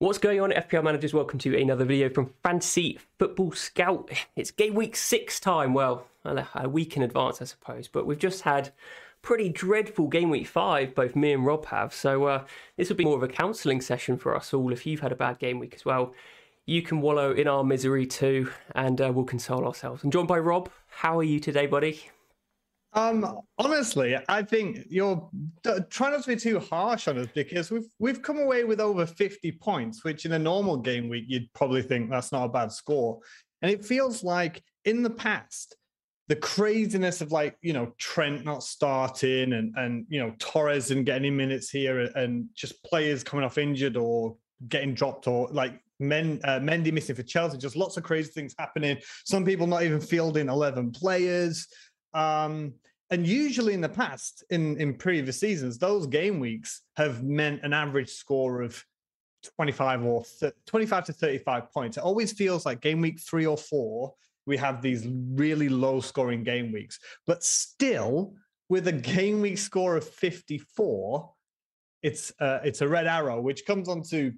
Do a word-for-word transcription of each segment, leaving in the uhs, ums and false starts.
What's going on, F P L managers? Welcome to another video from Fantasy Football Scout. It's game week six time. Well, a week in advance, I suppose. But we've just had pretty dreadful game week five, both me and Rob have. So uh, this will be more of a counselling session for us all. If you've had a bad game week as well, you can wallow in our misery too, and uh, we'll console ourselves. I'm joined by Rob. How are you today, buddy? Um, honestly, I think you're trying not to be too harsh on us because we've we've come away with over fifty points, which in a normal game week, you'd probably think that's not a bad score. And it feels like in the past, the craziness of like, you know, Trent not starting and, and you know, Torres didn't get any minutes here and just players coming off injured or getting dropped or like Men, uh, Mendy missing for Chelsea, just lots of crazy things happening. Some people not even fielding eleven players. Um, and usually in the past, in, in previous seasons, those game weeks have meant an average score of twenty-five or th- twenty-five to thirty-five points. It always feels like game week three or four, we have these really low scoring game weeks, but still with a game week score of fifty-four, it's uh, it's a red arrow, which comes onto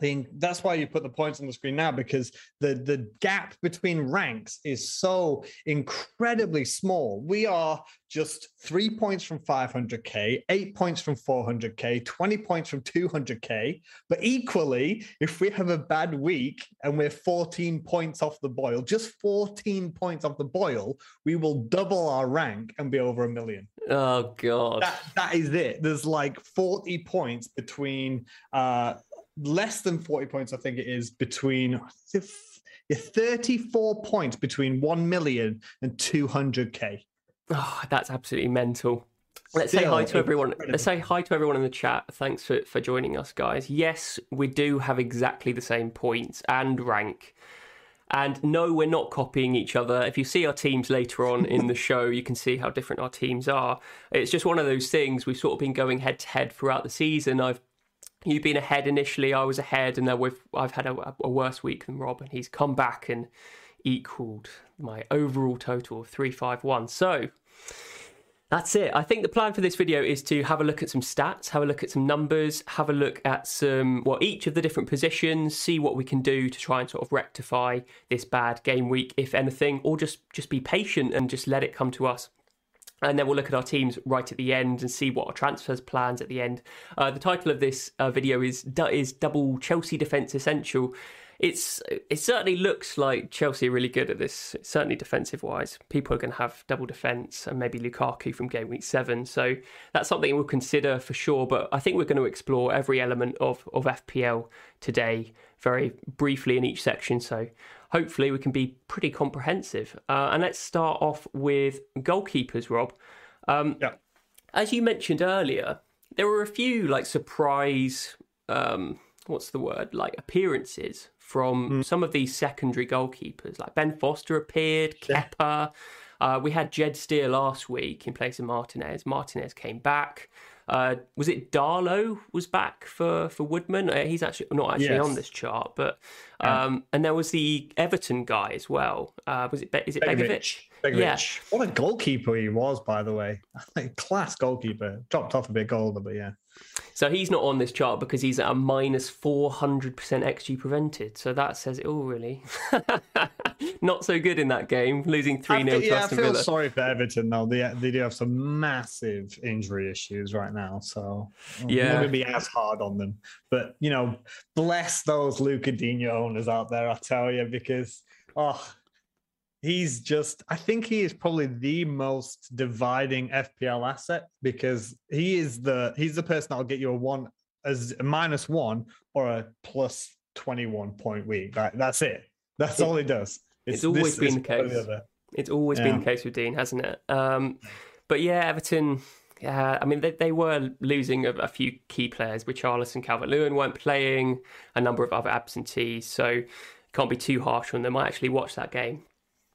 thing. That's why you put the points on the screen now, because the, the gap between ranks is so incredibly small. We are just three points from five hundred K, eight points from four hundred K, twenty points from two hundred K. But equally, if we have a bad week and we're fourteen points off the boil, just fourteen points off the boil, we will double our rank and be over a million. Oh, God. That, that is it. There's like forty points between... uh less than forty points, I think it is, between thirty-four points between one million and two hundred K. Oh, that's absolutely mental. Let's Still say hi to everyone. Incredible. Let's say hi to everyone in the chat. Thanks for, for joining us, guys. Yes, we do have exactly the same points and rank. And no, we're not copying each other. If you see our teams later on in the show, you can see how different our teams are. It's just one of those things. We've sort of been going head to head throughout the season. I've You've been ahead initially, I was ahead, and then we've, I've had a, a worse week than Rob, and he's come back and equaled my overall total of three five one. So, that's it. I think the plan for this video is to have a look at some stats, have a look at some numbers, have a look at some, well, each of the different positions, see what we can do to try and sort of rectify this bad game week, if anything, or just, just be patient and just let it come to us. And then we'll look at our teams right at the end and see what our transfers plans at the end. Uh, the title of this uh, video is is Double Chelsea Defence Essential. It's It certainly looks like Chelsea are really good at this, certainly defensive-wise. People are going to have double defence and maybe Lukaku from game week seven. So that's something we'll consider for sure. But I think we're going to explore every element of, of F P L today very briefly in each section. So hopefully we can be pretty comprehensive. Uh, and let's start off with goalkeepers, Rob. Um, yeah. As you mentioned earlier, there were a few like surprise, um, what's the word, like appearances from mm. some of these secondary goalkeepers. Like Ben Foster appeared, yeah. Kepa. Uh, we had Jed Steele last week in place of Martinez. Martinez came back. Uh, was it Darlow was back for, for Woodman? Uh, he's actually not actually yes. on this chart, but um, yeah. and there was the Everton guy as well. Uh, was it Be- is it Begovic? Begovic. Yeah. What a goalkeeper he was, by the way. Class goalkeeper. Dropped off a bit older, but yeah. So he's not on this chart because he's at a minus four hundred percent X G prevented. So that says it all, really. Not so good in that game, losing three nil to Aston Villa. I feel sorry for Everton, though. They, they do have some massive injury issues right now. So yeah. I'm not going to be as hard on them. But, you know, bless those Luca Digne owners out there, I tell you, because, oh, he's just, I think he is probably the most dividing F P L asset, because he is the, he's the person that'll get you a one as a minus one or a plus twenty-one point week. Like, that's it. That's it, all he does. It's, it's always this, been the case. The it's always yeah. been the case with Dean, hasn't it? Um, but yeah, Everton, uh, I mean, they, they were losing a, a few key players. Richarlison, Calvert-Lewin weren't playing, a number of other absentees. So can't be too harsh on them. I actually watched that game.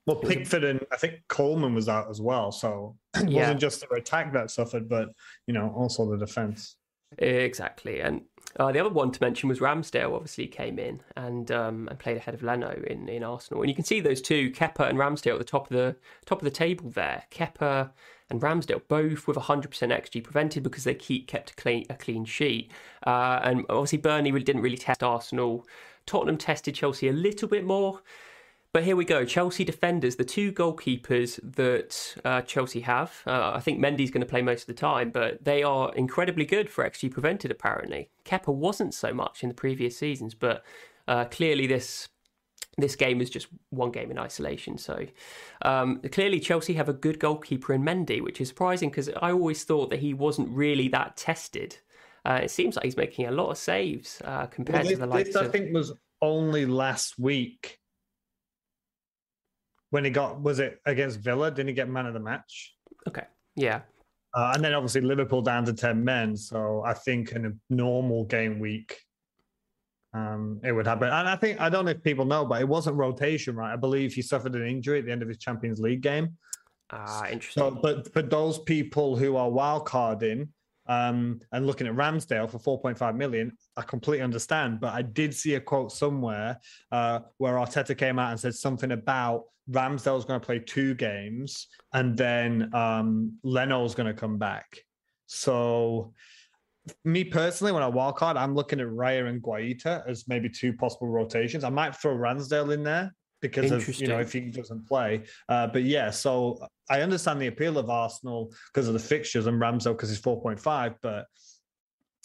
Well, Pickford and I think Coleman was out as well, so it wasn't yeah. just their attack that suffered, but, you know, also the defence. Exactly. And uh, the other one to mention was Ramsdale, obviously, came in and um, and played ahead of Leno in, in Arsenal. And you can see those two, Kepa and Ramsdale, at the top of the top of the table there. Kepa and Ramsdale, both with one hundred percent X G prevented because they keep kept a clean, a clean sheet. Uh, and obviously, Burnley really didn't really test Arsenal. Tottenham tested Chelsea a little bit more. But here we go, Chelsea defenders, the two goalkeepers that uh, Chelsea have. Uh, I think Mendy's going to play most of the time, but they are incredibly good for X G prevented, apparently. Kepa wasn't so much in the previous seasons, but uh, clearly this this game is just one game in isolation. So um, clearly Chelsea have a good goalkeeper in Mendy, which is surprising because I always thought that he wasn't really that tested. Uh, it seems like he's making a lot of saves uh, compared well, this, to the likes this, of... This, I think, was only last week. When he got, was it against Villa? Didn't he get man of the match? Okay, yeah. Uh, and then obviously Liverpool down to ten men. So I think in a normal game week, um, it would happen. And I think, I don't know if people know, but it wasn't rotation, right? I believe he suffered an injury at the end of his Champions League game. Ah, uh, interesting. So, but for those people who are wildcarding um, and looking at Ramsdale for four point five million, I completely understand. But I did see a quote somewhere uh, where Arteta came out and said something about Ramsdale's going to play two games, and then um, Leno's going to come back. So, me personally, when I wildcard, I'm looking at Raya and Guaita as maybe two possible rotations. I might throw Ramsdale in there because of, you know, if he doesn't play. Uh, but yeah, so I understand the appeal of Arsenal because of the fixtures and Ramsdale because he's four point five, but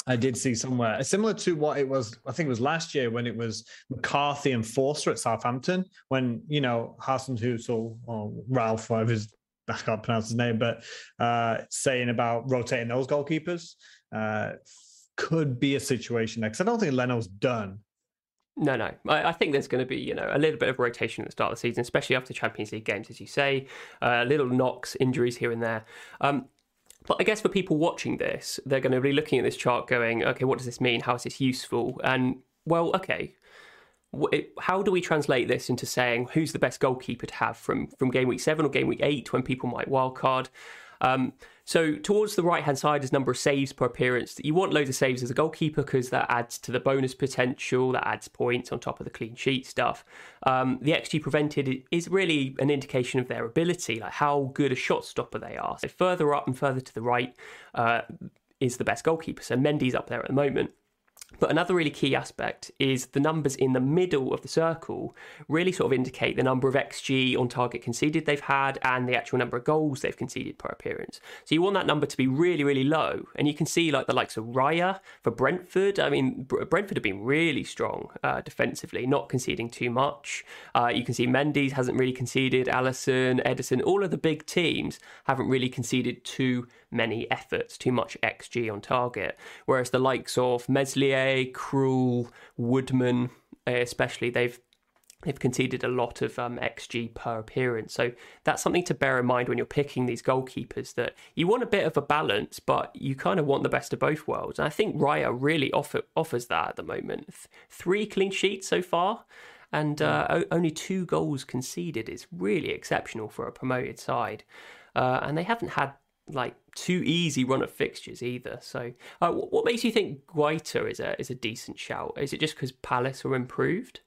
I did see somewhere similar to what it was, I think it was last year when it was McCarthy and Forster at Southampton, when, you know, Hasan Hussle or Ralph, whatever his, I can't pronounce his name, but uh, saying about rotating those goalkeepers uh, could be a situation next. I don't think Leno's done. No, no. I, I think there's going to be, you know, a little bit of rotation at the start of the season, especially after Champions League games, as you say, uh, little knocks, injuries here and there. Um, But I guess for people watching this, they're going to be looking at this chart going, okay, what does this mean? How is this useful? And, well, okay, how do we translate this into saying who's the best goalkeeper to have from, from game week seven or game week eight when people might wildcard? Um, so towards the right-hand side is number of saves per appearance. You want loads of saves as a goalkeeper because that adds to the bonus potential, that adds points on top of the clean sheet stuff. Um, the X G prevented is really an indication of their ability, like how good a shot stopper they are. So further up and further to the right uh, is the best goalkeeper. So Mendy's up there at the moment. But another really key aspect is the numbers in the middle of the circle really sort of indicate the number of X G on target conceded they've had and the actual number of goals they've conceded per appearance. So you want that number to be really, really low. And you can see like the likes of Raya for Brentford. I mean, Brentford have been really strong uh, defensively, not conceding too much. Uh, you can see Mendy's hasn't really conceded. Alisson, Edison, all of the big teams haven't really conceded too many efforts, too much X G on target. Whereas the likes of Meslier, Cruel, Woodman, especially, they've they've conceded a lot of um, X G per appearance. So that's something to bear in mind when you're picking these goalkeepers, that you want a bit of a balance, but you kind of want the best of both worlds. And I think Raya really offer, offers that at the moment. Th- three clean sheets so far, and uh, o- only two goals conceded is really exceptional for a promoted side. Uh, and they haven't had like too easy run of fixtures either. So uh, what makes you think Guaita is a is a decent shout? Is it just because Palace are improved?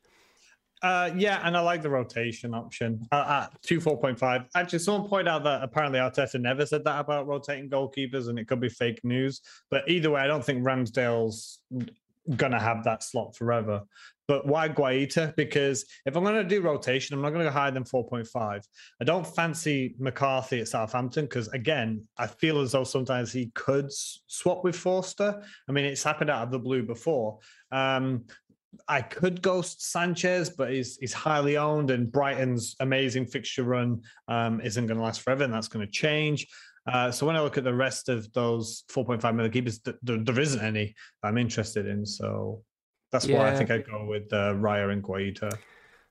Uh, yeah, and I like the rotation option uh, at two four point five. Actually, someone pointed out that apparently Arteta never said that about rotating goalkeepers, and it could be fake news. But either way, I don't think Ramsdale's going to have that slot forever. But why Guaita? Because if I'm going to do rotation, I'm not going to go higher than four point five. I don't fancy McCarthy at Southampton because, again, I feel as though sometimes he could swap with Foster. I mean, it's happened out of the blue before. Um, I could go Sanchez, but he's, he's highly owned, and Brighton's amazing fixture run um, isn't going to last forever, and that's going to change. Uh, so when I look at the rest of those four point five million keepers, th- th- there isn't any I'm interested in. So that's yeah. why I think I go with uh, Raya and Guaita.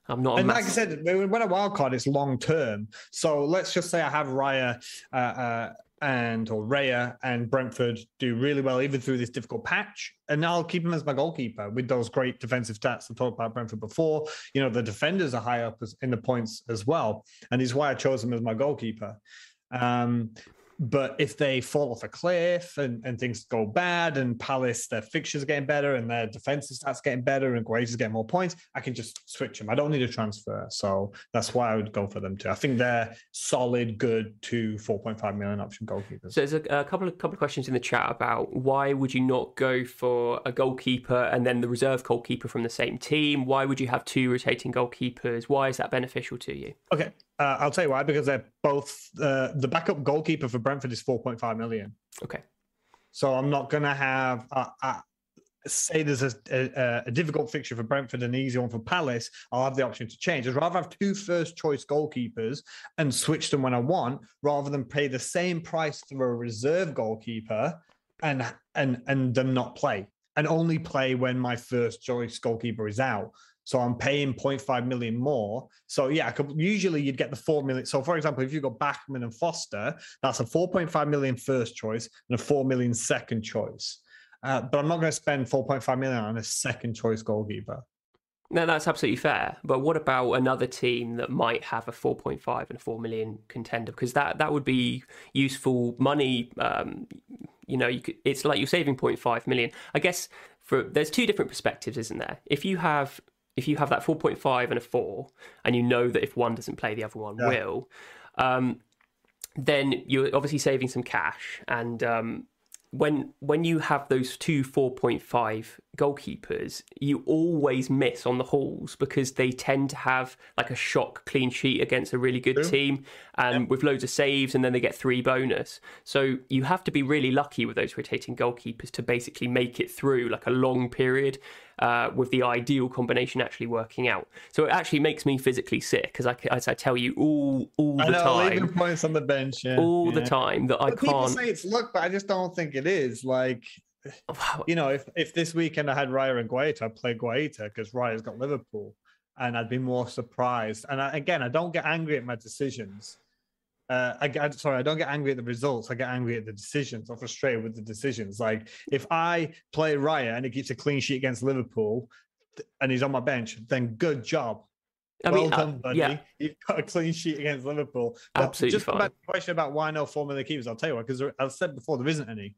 I'm not. And mass- like I said, when a wildcard, it's long term. So let's just say I have Raya uh, uh, and or Raya and Brentford do really well, even through this difficult patch. And I'll keep him as my goalkeeper with those great defensive stats. I talked about Brentford before. You know, the defenders are high up as, in the points as well. And it's why I chose him as my goalkeeper. Um, But if they fall off a cliff and, and things go bad and Palace, their fixtures are getting better and their defensive starts getting better and Guaita's getting more points, I can just switch them. I don't need a transfer. So that's why I would go for them too. I think they're solid, good to four point five million option goalkeepers. So there's a, a couple of couple of questions in the chat about why would you not go for a goalkeeper and then the reserve goalkeeper from the same team? Why would you have two rotating goalkeepers? Why is that beneficial to you? Okay. Uh, I'll tell you why, because they're both uh, the backup goalkeeper for Brentford is four point five million. Okay. So I'm not going to have, uh, uh, say there's a, a, a difficult fixture for Brentford and an easy one for Palace. I'll have the option to change. I'd rather have two first choice goalkeepers and switch them when I want, rather than pay the same price for a reserve goalkeeper and, and, and them not play and only play when my first choice goalkeeper is out. So I'm paying zero point five million more. So yeah, I could, usually you'd get the four million. So for example, if you've got Backman and Foster, that's a four point five million first choice and a four million second choice. Uh, but I'm not going to spend four point five million on a second choice goalkeeper. No, that's absolutely fair. But what about another team that might have a four point five and a four million contender? Because that, that would be useful money. Um, you know, you could, it's like you're saving zero point five million. I guess for there's two different perspectives, isn't there? If you have... If you have that four point five and a four, and you know that if one doesn't play, the other one yeah. will, um, then you're obviously saving some cash. And um, when when you have those two four point five goalkeepers, you always miss on the hauls because they tend to have like a shock clean sheet against a really good True. team and yeah. with loads of saves, and then they get three bonus. So you have to be really lucky with those rotating goalkeepers to basically make it through like a long period. Uh, with the ideal combination actually working out. So it actually makes me physically sick, because I, as I tell you all all the I know, time. Leaving points on the bench. Yeah, all yeah. the time that I but can't... People say it's luck, but I just don't think it is. Like, you know, if, if this weekend I had Raya and Guaita, I'd play Guaita because Raya's got Liverpool, and I'd be more surprised. And I, again, I don't get angry at my decisions. Uh, I, I, sorry, I don't get angry at the results. I get angry at the decisions. I'm frustrated with the decisions. Like, if I play Raya and he keeps a clean sheet against Liverpool th- and he's on my bench, then good job. I well mean, done, uh, buddy. Yeah. You've got a clean sheet against Liverpool. But absolutely just fine. Just the question about why no four million keepers, I'll tell you why, because I've said before, there isn't any.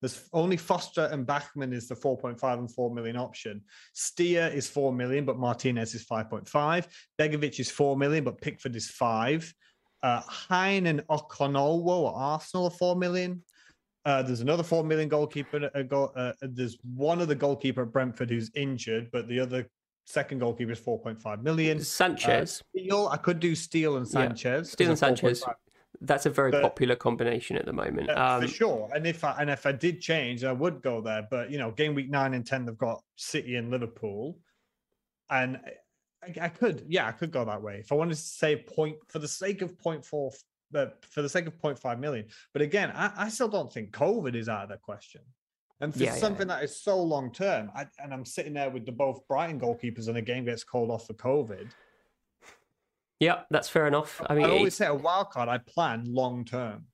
There's only Foster and Bachmann is the four point five and four million option. Steer is four million, but Martinez is five point five. Begovic is four million, but Pickford is five. Uh, Hine and Okonowo at Arsenal are four million. Uh, there's another four million goalkeeper. Uh, goal, uh, there's one other goalkeeper at Brentford who's injured, but the other second goalkeeper is four point five million. Sanchez. Uh, Steele. I could do Steele and Sanchez. Yeah. Steele and Sanchez. four point five. That's a very but, popular combination at the moment. Uh, um, for sure. And if, I, and if I did change, I would go there. But, you know, game week nine and ten, they've got City and Liverpool. And... I could, yeah, I could go that way if I wanted to say point for the sake of point four, uh, for the sake of point five million. But again, I, I still don't think COVID is out of the question. And for yeah, something yeah. that is so long term, I, and I'm sitting there with the both Brighton goalkeepers, and the game gets called off for COVID. Yeah, that's fair enough. I mean, I always say a wild card. I plan long term.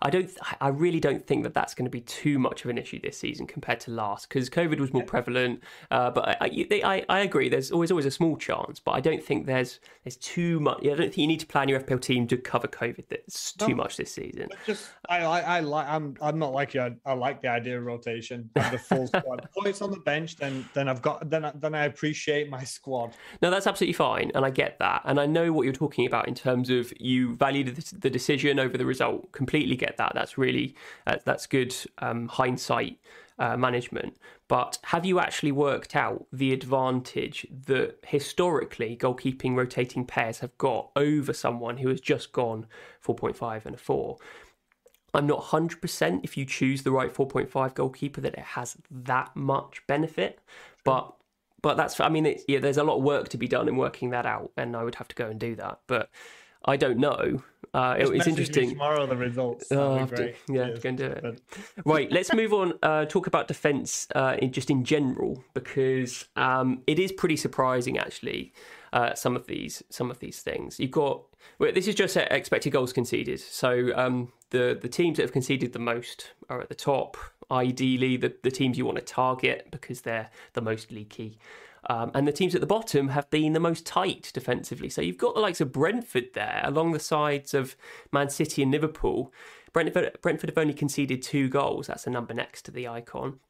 I don't. I really don't think that that's going to be too much of an issue this season compared to last, because COVID was more prevalent. Uh, but I, I, I agree. There's always always a small chance, but I don't think there's there's too much. I don't think you need to plan your F P L team to cover COVID. That's too no, much this season. Just I, I, I like. I'm I'm not like you. I, I like the idea of rotation and the full squad. If it's on the bench, then then I've got then then I appreciate my squad. No, that's absolutely fine, and I get that, and I know what you're talking about in terms of you valued the, the decision over the result. Completely get that. That's really uh, that's good um, hindsight uh, management. But have you actually worked out the advantage that historically goalkeeping rotating pairs have got over someone who has just gone four point five and a four? I'm not one hundred percent if you choose the right four point five goalkeeper that it has that much benefit, but but that's I mean it's, yeah, there's a lot of work to be done in working that out, and I would have to go and do that, but I don't know. Uh, it, it's interesting. Tomorrow the results. Oh, be great. To, yeah, yeah go and do it. Right, let's move on. Uh, talk about defence uh, in, just in general, because um, it is pretty surprising actually. Uh, some of these, some of these things you've got. Well, this is just expected goals conceded. So um, the the teams that have conceded the most are at the top. Ideally, the the teams you want to target because they're the most leaky. Um, and the teams at the bottom have been the most tight defensively. So you've got the likes of Brentford there, along the sides of Man City and Liverpool. Brentford, Brentford have only conceded two goals. That's the number next to the icon.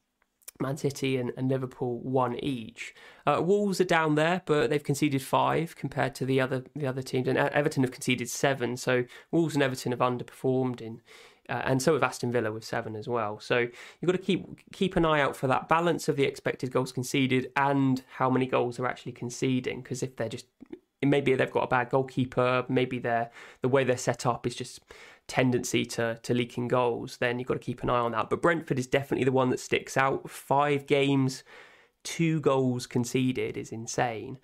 Man City and, and Liverpool one each. Uh, Wolves are down there, but they've conceded five compared to the other the other teams. And Everton have conceded seven. So Wolves and Everton have underperformed in. Uh, and so have Aston Villa with seven as well. So you've got to keep keep an eye out for that balance of the expected goals conceded and how many goals are actually conceding. Because if they're just, maybe they've got a bad goalkeeper, maybe they're the way they're set up is just tendency to to leaking goals. Then you've got to keep an eye on that. But Brentford is definitely the one that sticks out. Five games, two goals conceded is insane.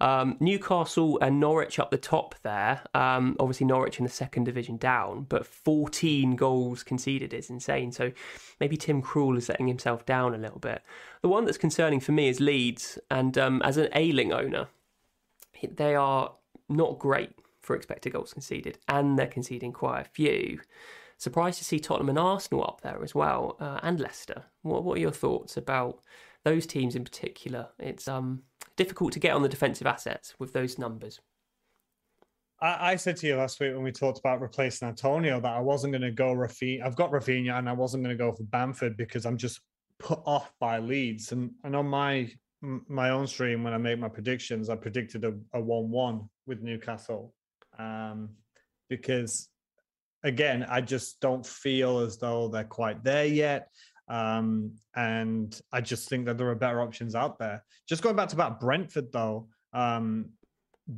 Um, Newcastle and Norwich up the top there. Um, obviously, Norwich in the second division down, but fourteen goals conceded is insane. So maybe Tim Krul is letting himself down a little bit. The one that's concerning for me is Leeds, and um, as an ailing owner, they are not great for expected goals conceded, and they're conceding quite a few. Surprised to see Tottenham and Arsenal up there as well, uh, and Leicester. What, what are your thoughts about those teams in particular? It's um. difficult to get on the defensive assets with those numbers. I, I said to you last week when we talked about replacing Antonio that I wasn't going to go Rafinha. I've got Rafinha and I wasn't going to go for Bamford because I'm just put off by Leeds. And, and on my my own stream, when I made my predictions, I predicted a, a one one with Newcastle um, because, again, I just don't feel as though they're quite there yet. Um, and I just think that there are better options out there. Just going back to about Brentford, though, um,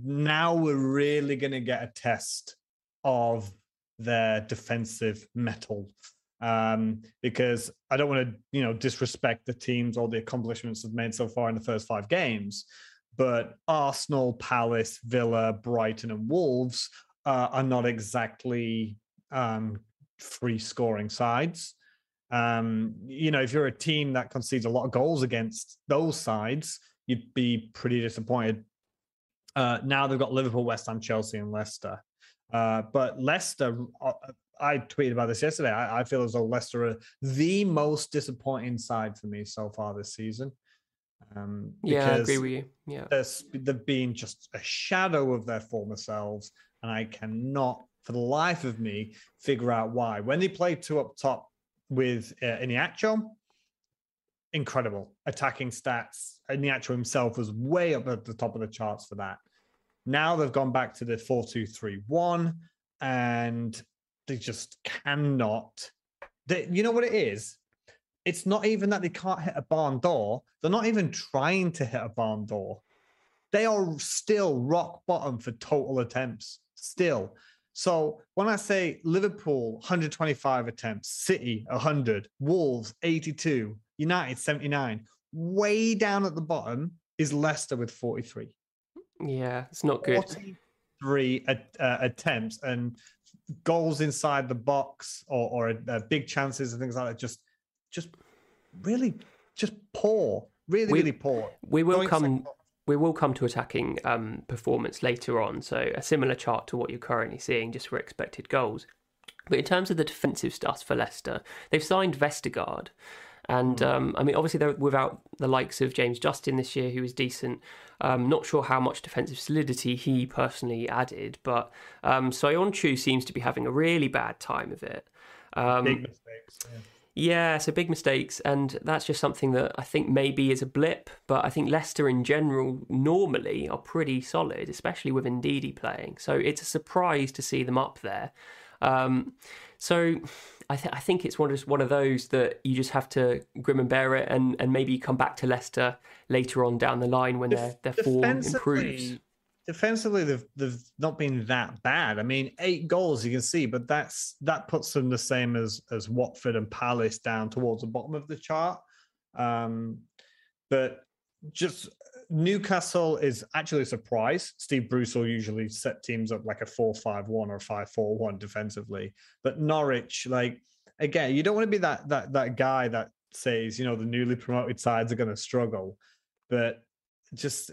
now we're really going to get a test of their defensive metal um, because I don't want to, you know, disrespect the teams or the accomplishments they've made so far in the first five games, but Arsenal, Palace, Villa, Brighton, and Wolves uh, are not exactly um, free scoring sides. Um, you know, if you're a team that concedes a lot of goals against those sides, you'd be pretty disappointed. Uh, now they've got Liverpool, West Ham, Chelsea, and Leicester. Uh, but Leicester, uh, I tweeted about this yesterday. I, I feel as though Leicester are the most disappointing side for me so far this season. Um, yeah, I agree with you. Yeah, they've been just a shadow of their former selves, and I cannot, for the life of me, figure out why. When they play two up top with uh, Iheanacho, incredible attacking stats. Iheanacho himself was way up at the top of the charts for that. Now they've gone back to the four two three one, and they just cannot. They, you know what it is? It's not even that they can't hit a barn door. They're not even trying to hit a barn door. They are still rock bottom for total attempts, still. So when I say Liverpool, one hundred twenty-five attempts, City, one hundred, Wolves, eighty-two, United, seventy-nine, way down at the bottom is Leicester with forty-three. Yeah, it's not good. forty-three uh, attempts and goals inside the box or, or uh, big chances and things like that. Just, just really, just poor, really, we, really poor. We will Going come... We will come to attacking um, performance later on, so a similar chart to what you're currently seeing just for expected goals. But in terms of the defensive stats for Leicester, they've signed Vestergaard. And um, I mean, obviously, they're without the likes of James Justin this year, who is decent. Um, not sure how much defensive solidity he personally added, but um, Soyuncu seems to be having a really bad time of it. Um, big mistakes. Yeah. yeah, so big mistakes. And that's just something that I think maybe is a blip. But I think Leicester in general normally are pretty solid, especially with Ndidi playing. So it's a surprise to see them up there. Um, so I, th- I think it's one of, one of those that you just have to grim and bear it, and, and maybe come back to Leicester later on down the line when their, their form improves. Defensively, they've, they've not been that bad. I mean, eight goals you can see, but that's that puts them the same as, as Watford and Palace down towards the bottom of the chart. Um, but just Newcastle is actually a surprise. Steve Bruce will usually set teams up like a four five one or five four one defensively. But Norwich, like, again, you don't want to be that that that guy that says, you know, the newly promoted sides are going to struggle. But just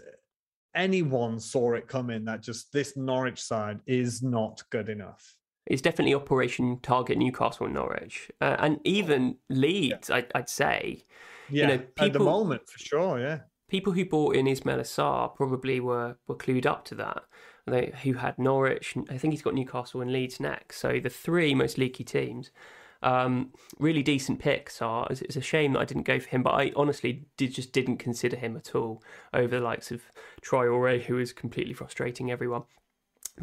anyone saw it coming that just this Norwich side is not good enough. It's definitely Operation Target Newcastle and Norwich. Uh, and even Leeds, yeah. I, I'd say. Yeah, you know, people... at the moment, for sure, yeah. People who bought in Ismaïla Sarr probably were, were clued up to that. They, who had Norwich, I think he's got Newcastle and Leeds next. So the three most leaky teams. Um, really decent pick, Sarr. It's, it's a shame that I didn't go for him, but I honestly did just didn't consider him at all over the likes of Traoré, who is completely frustrating everyone.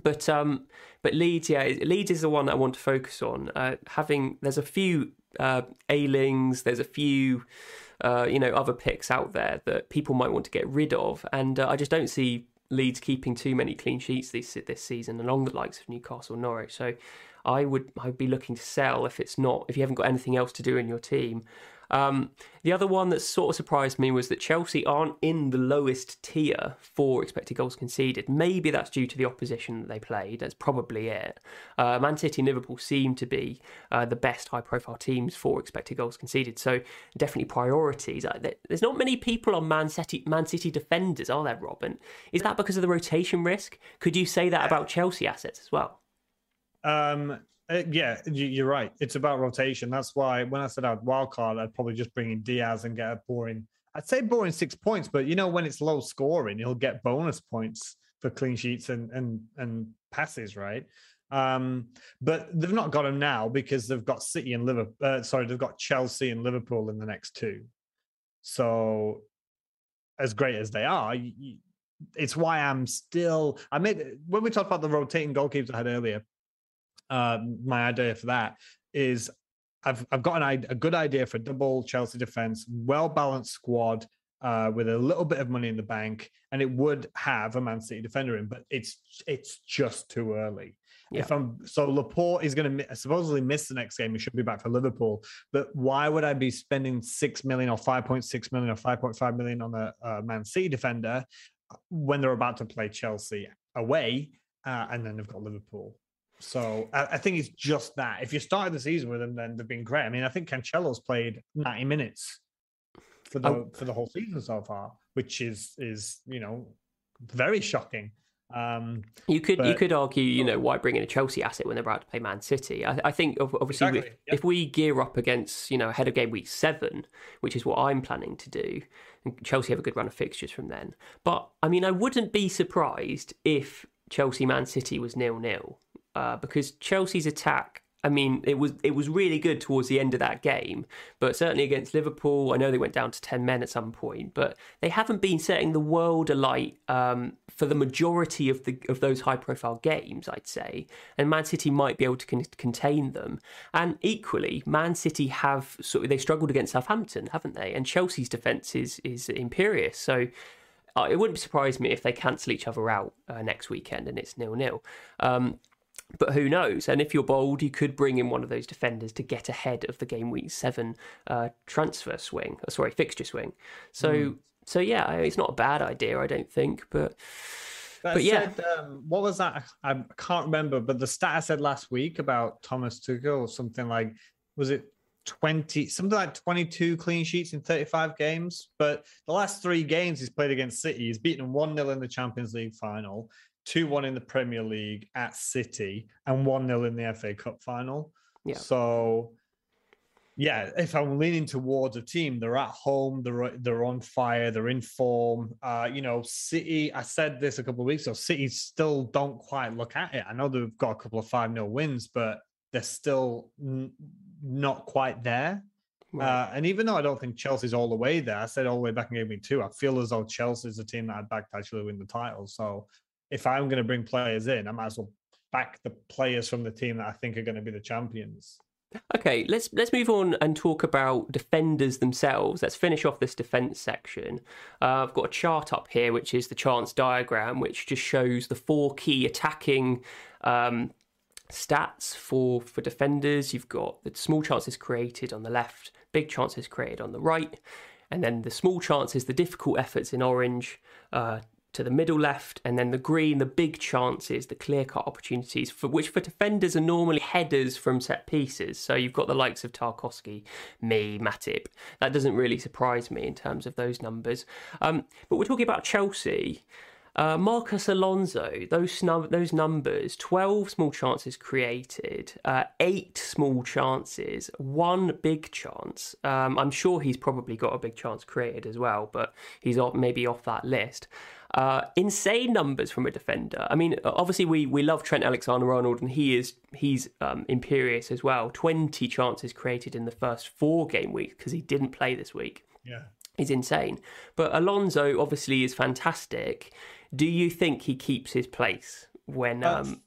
But um, but Leeds, yeah, Leeds is the one I want to focus on. Uh, having there's a few uh, ailings, there's a few. Uh, you know, other picks out there that people might want to get rid of. And uh, I just don't see Leeds keeping too many clean sheets this this season along the likes of Newcastle, Norwich. So I would I'd be looking to sell if it's not, if you haven't got anything else to do in your team. Um, the other one that sort of surprised me was that Chelsea aren't in the lowest tier for expected goals conceded. Maybe that's due to the opposition that they played. That's probably it. Uh, Man City and Liverpool seem to be uh, the best high-profile teams for expected goals conceded. So definitely priorities. There's not many people on Man City, Man City defenders, are there, Robin? Is that because of the rotation risk? Could you say that about Chelsea assets as well? Um. Yeah, you're right. It's about rotation. That's why when I said I'd wildcard, I'd probably just bring in Diaz and get a boring, I'd say boring six points, but you know, when it's low scoring, he'll get bonus points for clean sheets and and, and passes, right? Um, but they've not got him now because they've got City and Liverpool, uh, sorry, they've got Chelsea and Liverpool in the next two. So as great as they are, you, it's why I'm still, I made, when we talked about the rotating goalkeepers I had earlier, Uh, my idea for that is I've I've got an, a good idea for double Chelsea defense, well-balanced squad uh, with a little bit of money in the bank, and it would have a Man City defender in, but it's it's just too early. Yeah. If I'm so Laporte is going to supposedly miss the next game. He should be back for Liverpool, but why would I be spending six million or five point six million or five point five million on a, a Man City defender when they're about to play Chelsea away uh, and then they've got Liverpool? So I think it's just that. If you started the season with them, then they've been great. I mean, I think Cancelo's played ninety minutes for the oh. for the whole season so far, which is is you know very shocking. Um, you could but, you could argue, you know, why bring in a Chelsea asset when they're about to play Man City? I, I think obviously exactly, if, yeah. if we gear up against, you know, ahead of game week seven, which is what I'm planning to do, and Chelsea have a good run of fixtures from then. But I mean, I wouldn't be surprised if Chelsea Man City was nil-nil. Uh, because Chelsea's attack, I mean, it was it was really good towards the end of that game, but certainly against Liverpool, I know they went down to ten men at some point, but they haven't been setting the world alight um, for the majority of the of those high-profile games, I'd say, and Man City might be able to con- contain them. And equally, Man City have sort of, they struggled against Southampton, haven't they? And Chelsea's defence is is imperious, so. Uh, it wouldn't surprise me if they cancel each other out uh, next weekend and it's nil-nil. Um, but who knows? And if you're bold, you could bring in one of those defenders to get ahead of the game week seven uh, transfer swing. Or sorry, fixture swing. So, mm. so yeah, it's not a bad idea, I don't think. But, that but said, yeah, um, what was that? I, I can't remember. But the stat I said last week about Thomas Tuchel or something like, was it? twenty something like twenty-two clean sheets in thirty-five games, but the last three games he's played against City, he's beaten one nil in the Champions League final, two one in the Premier League at City, and one nil in the F A Cup final. Yeah. So, yeah, if I'm leaning towards a team, they're at home, they're they're on fire, they're in form. Uh, you know, City, I said this a couple of weeks ago, City still don't quite look at it. I know they've got a couple of five nil wins, but they're still n- not quite there. Right. Uh, and even though I don't think Chelsea's all the way there, I said all the way back in game week two, I feel as though Chelsea's the team that I backed actually win the title. So if I'm going to bring players in, I might as well back the players from the team that I think are going to be the champions. Okay, let's let's move on and talk about defenders themselves. Let's finish off this defence section. Uh, I've got a chart up here, which is the chance diagram, which just shows the four key attacking um, stats for, for defenders. You've got the small chances created on the left, big chances created on the right, and then the small chances, the difficult efforts in orange, uh, to the middle left, and then the green, the big chances, the clear-cut opportunities, for which for defenders are normally headers from set pieces. So you've got the likes of Tarkowski, me, Matip. That doesn't really surprise me in terms of those numbers. Um, but we're talking about Chelsea. Uh, Marcus Alonso, those snub- those numbers, twelve small chances created, uh, eight small chances, one big chance. Um, I'm sure he's probably got a big chance created as well, but he's off, maybe off that list. Uh, insane numbers from a defender. I mean, obviously we we love Trent Alexander-Arnold, and he is he's um, imperious as well. twenty chances created in the first four game weeks because he didn't play this week. Yeah. Is insane. But Alonso obviously is fantastic. Do you think he keeps his place when... Um...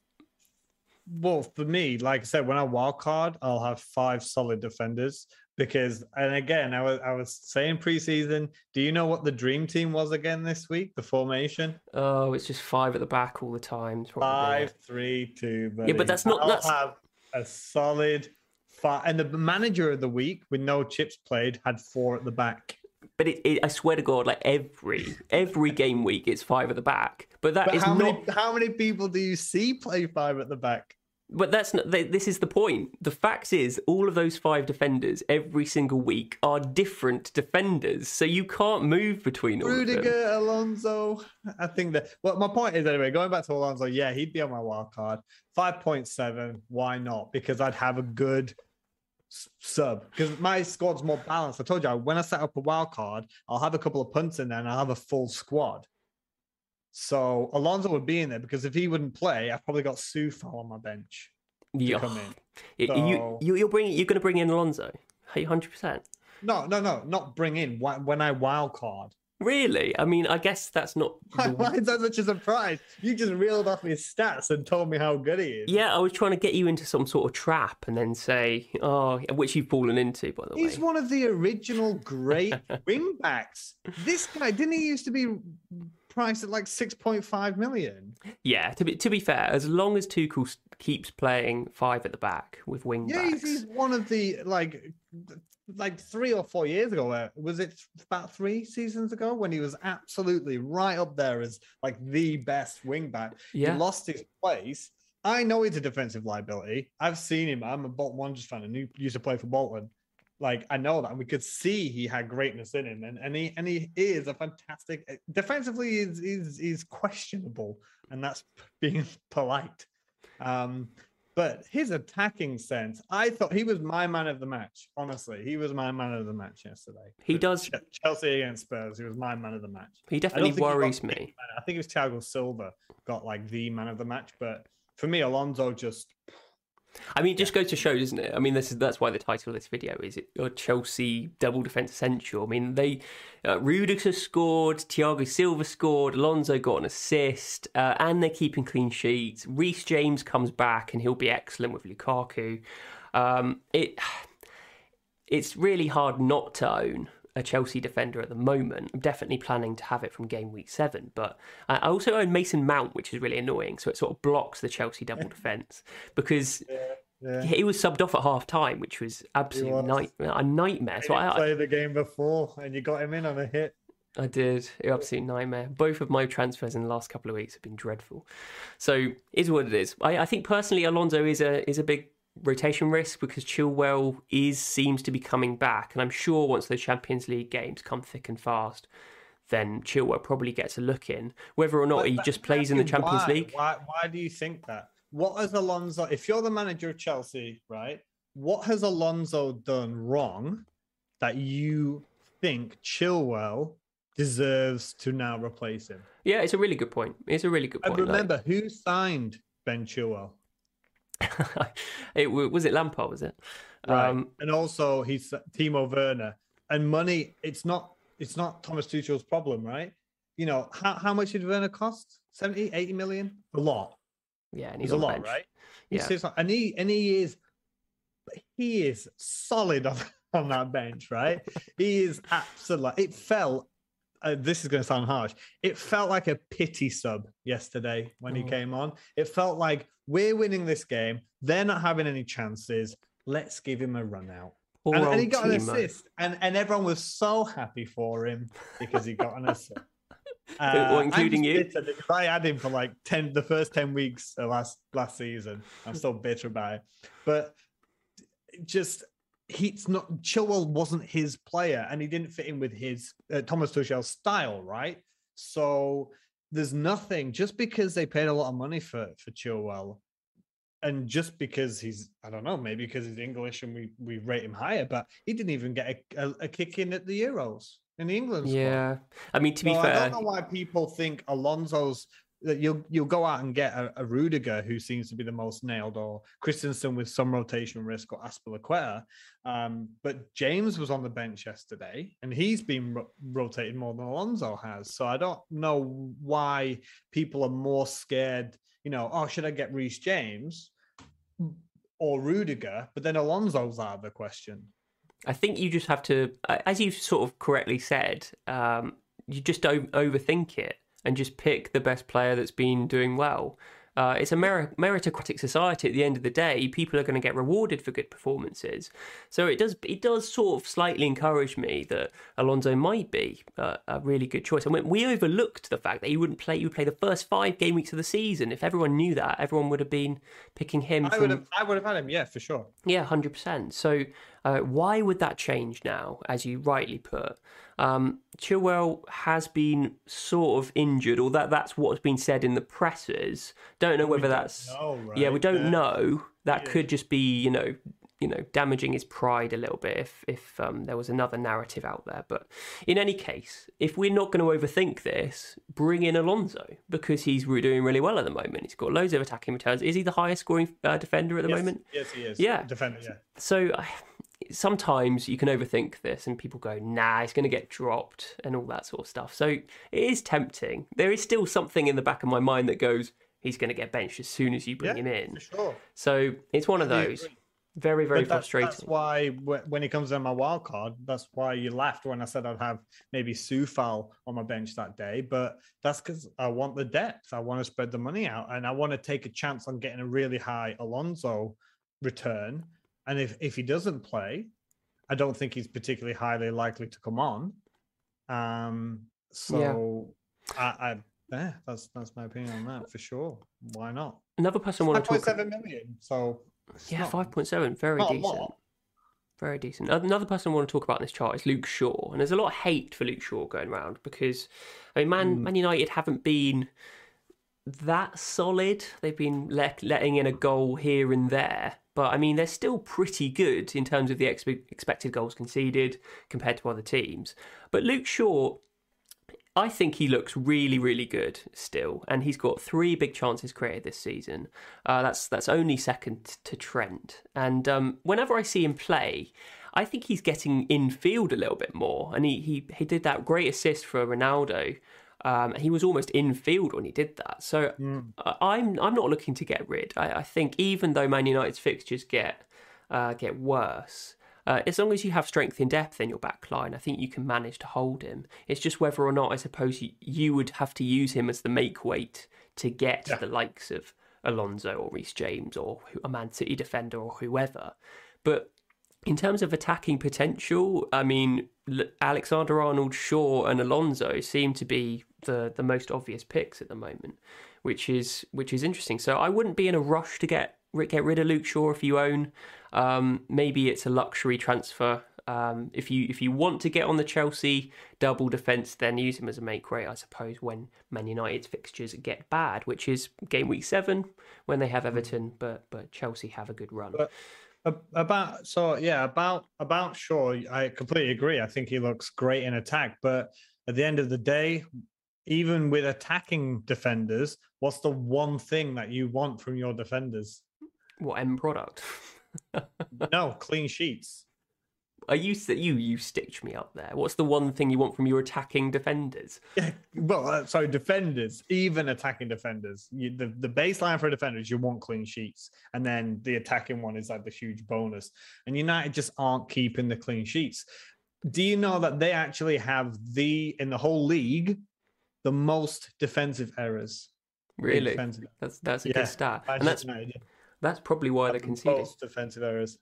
Well, for me, like I said, when I wildcard, I'll have five solid defenders because, and again, I was I was saying preseason, do you know what the dream team was again this week? The formation? Oh, it's just five at the back all the time. Five, three, two, buddy. Yeah, but that's not... I'll that's... have a solid five. And the manager of the week with no chips played had four at the back. But it, it, I swear to God, like every every game week, it's five at the back. But that but is how not. Many, how many people do you see play five at the back? But that's not. This is the point. The fact is, all of those five defenders every single week are different defenders, so you can't move between all Rudiger, of them. Rudiger, Alonso. I think that. Well, my point is anyway. Going back to Alonso, yeah, he'd be on my wild card. Five point seven. Why not? Because I'd have a good sub, because my squad's more balanced. I told you, when I set up a wild card, I'll have a couple of punts in there and I'll have a full squad. So Alonso would be in there because if he wouldn't play, I've probably got Soufal on my bench to yeah. come in. So, you, you, you're, bringing, you're going to bring in Alonso? one hundred percent? No, no, no, not bring in. When I wild card. Really? I mean, I guess that's not... Why, why is that such a surprise? You just reeled off his stats and told me how good he is. Yeah, I was trying to get you into some sort of trap and then say, oh, which you've fallen into, by the He's way. He's one of the original great wingbacks. This guy, didn't he used to be priced at like six point five million? Yeah, to be, to be fair, as long as Tuchel keeps playing five at the back with wingbacks... Yeah, he's, he's one of the, like... like three or four years ago, was it about three seasons ago when he was absolutely right up there as like the best wing back? Yeah. He lost his place. I know he's a defensive liability. I've seen him. I'm a Bolton Wanderers fan and he used to play for Bolton. Like, I know that. And we could see he had greatness in him. And, and he and he is a fantastic... Defensively, is is is questionable. And that's being polite. Um But his attacking sense, I thought he was my man of the match. Honestly, he was my man of the match yesterday. He does. Chelsea against Spurs, he was my man of the match. He definitely worries me. I think it was Thiago Silva got like the man of the match. But for me, Alonso just... I mean, it just goes to show, doesn't it? I mean, this is that's why the title of this video is it, or Chelsea double defence essential. I mean, they uh, Rudiger scored, Thiago Silva scored, Alonso got an assist, uh, and they're keeping clean sheets. Reece James comes back, and he'll be excellent with Lukaku. Um, it it's really hard not to own a Chelsea defender at the moment. I'm definitely planning to have it from game week seven, but I also own Mason Mount, which is really annoying. So it sort of blocks the Chelsea double defence because yeah, yeah. he was subbed off at half time, which was absolutely night- a nightmare. So I played the game before and you got him in on a hit. I did. It was an absolute nightmare. Both of my transfers in the last couple of weeks have been dreadful. So it is what it is. I, I think personally, Alonso is a is a big rotation risk because Chilwell is seems to be coming back, and I'm sure once those Champions League games come thick and fast, then Chilwell probably gets a look in, whether or not but he just plays in the Champions why, League. Why, why do you think that? What is Alonso? If you're the manager of Chelsea, right? what has Alonso done wrong that you think Chilwell deserves to now replace him? Yeah, it's a really good point. It's a really good point. And remember, like... who signed Ben Chilwell? it was it Lampard, was it? Right. Um, and also he's Timo Werner. And money, it's not it's not Thomas Tuchel's problem, right? You know, how, how much did Werner cost? seventy, eighty million? A lot. Yeah, and he's a lot, bench. Right? Yeah. He's and he and he is he is solid on, on that bench, right? He is absolutely it felt Uh, this is going to sound harsh. It felt like a pity sub yesterday when he mm. came on. It felt like we're winning this game. They're not having any chances. Let's give him a run out. And, and he got an assist. And, and everyone was so happy for him because he got an assist. Uh, well, including you. I had him for like ten, the first ten weeks of last, last season. I'm still bitter about it. But just... He's not Chilwell wasn't his player, and he didn't fit in with his uh, Thomas Tuchel's style, right? So there's nothing just because they paid a lot of money for for Chilwell, and just because he's I don't know maybe because he's English and we we rate him higher, but he didn't even get a, a, a kick in at the Euros in the England squad. Yeah, I mean to be so fair, I don't know why people think Alonso's. That you'll you'll go out and get a, a Rudiger who seems to be the most nailed, or Christensen with some rotation risk, or Aspilicueta. Um, but James was on the bench yesterday, and he's been ro- rotated more than Alonso has. So I don't know why people are more scared. You know, oh, should I get Reece James or Rudiger? But then Alonso's out of the question. I think you just have to, as you sort of correctly said, um, you just don't overthink it. And just pick the best player that's been doing well. Uh, it's a merit- meritocratic society. At the end of the day, people are going to get rewarded for good performances. So it does it does sort of slightly encourage me that Alonso might be uh, a really good choice. I mean, we overlooked the fact that he wouldn't play. You would play the first five game weeks of the season. If everyone knew that, everyone would have been picking him. I from... would have. I would have had him. Yeah, for sure. Yeah, one hundred percent. So uh, why would that change now? As you rightly put. Um, Chilwell has been sort of injured, or that, that's what's been said in the presses. Don't know whether that's... Know, right? Yeah, we don't yeah. know. That yeah. could just be, you know, you know, damaging his pride a little bit if, if um, there was another narrative out there. But in any case, if we're not going to overthink this, bring in Alonso, because he's doing really well at the moment. He's got loads of attacking returns. Is he the highest scoring uh, defender at the yes. moment? Yes, he is. Yeah. Defender, yeah. So... Uh, sometimes you can overthink this and people go, nah, it's going to get dropped and all that sort of stuff. So it is tempting. There is still something in the back of my mind that goes, he's going to get benched as soon as you bring yeah, him in. For sure. So it's one of those. Very, very that's, frustrating. That's why when it comes to my wild card, that's why you laughed when I said I'd have maybe Soufal on my bench that day. But that's because I want the depth. I want to spread the money out and I want to take a chance on getting a really high Alonso return. And if, if he doesn't play, I don't think he's particularly highly likely to come on. Um, so yeah. I, I yeah, that's that's my opinion on that for sure. Why not? Another person wanted to talk. five point seven million. So yeah, five point seven, very decent. Very decent. Another person I want to talk about in this chart is Luke Shaw, and there's a lot of hate for Luke Shaw going around because I mean, Man, mm. Man United haven't been that solid. They've been let, letting in a goal here and there. But, I mean, they're still pretty good in terms of the ex- expected goals conceded compared to other teams. But Luke Shaw, I think he looks really, really good still. And he's got three big chances created this season. Uh, that's that's only second to Trent. And um, whenever I see him play, I think he's getting in field a little bit more. And he, he, he did that great assist for Ronaldo. Um, he was almost in field when he did that. So mm. I'm I'm not looking to get rid. I, I think even though Man United's fixtures get uh, get worse, uh, as long as you have strength and depth in your back line, I think you can manage to hold him. It's just whether or not, I suppose, you, you would have to use him as the make weight to get yeah. the likes of Alonso or Reece James or a Man City defender or whoever. But in terms of attacking potential, I mean, Alexander-Arnold, Shaw and Alonso seem to be the, the most obvious picks at the moment, which is which is interesting. So I wouldn't be in a rush to get get rid of Luke Shaw if you own. Um, maybe it's a luxury transfer. Um, if you if you want to get on the Chelsea double defence, then use him as a make rate, I suppose, when Man United's fixtures get bad, which is game week seven when they have Everton, but but Chelsea have a good run. But- About so yeah about about Shaw, I completely agree. I think he looks great in attack, but at the end of the day, even with attacking defenders, what's the one thing that you want from your defenders? What end product? No, clean sheets. Are you you you stitch me up there? What's the one thing you want from your attacking defenders? Yeah, well, uh, sorry, defenders, even attacking defenders. You, the the baseline for defenders, you want clean sheets, and then the attacking one is like the huge bonus. And United just aren't keeping the clean sheets. Do you know that they actually have the in the whole league the most defensive errors? Really, defensive. that's that's a yeah, good stat, and that's United. That's probably why they're conceding. Most defensive errors.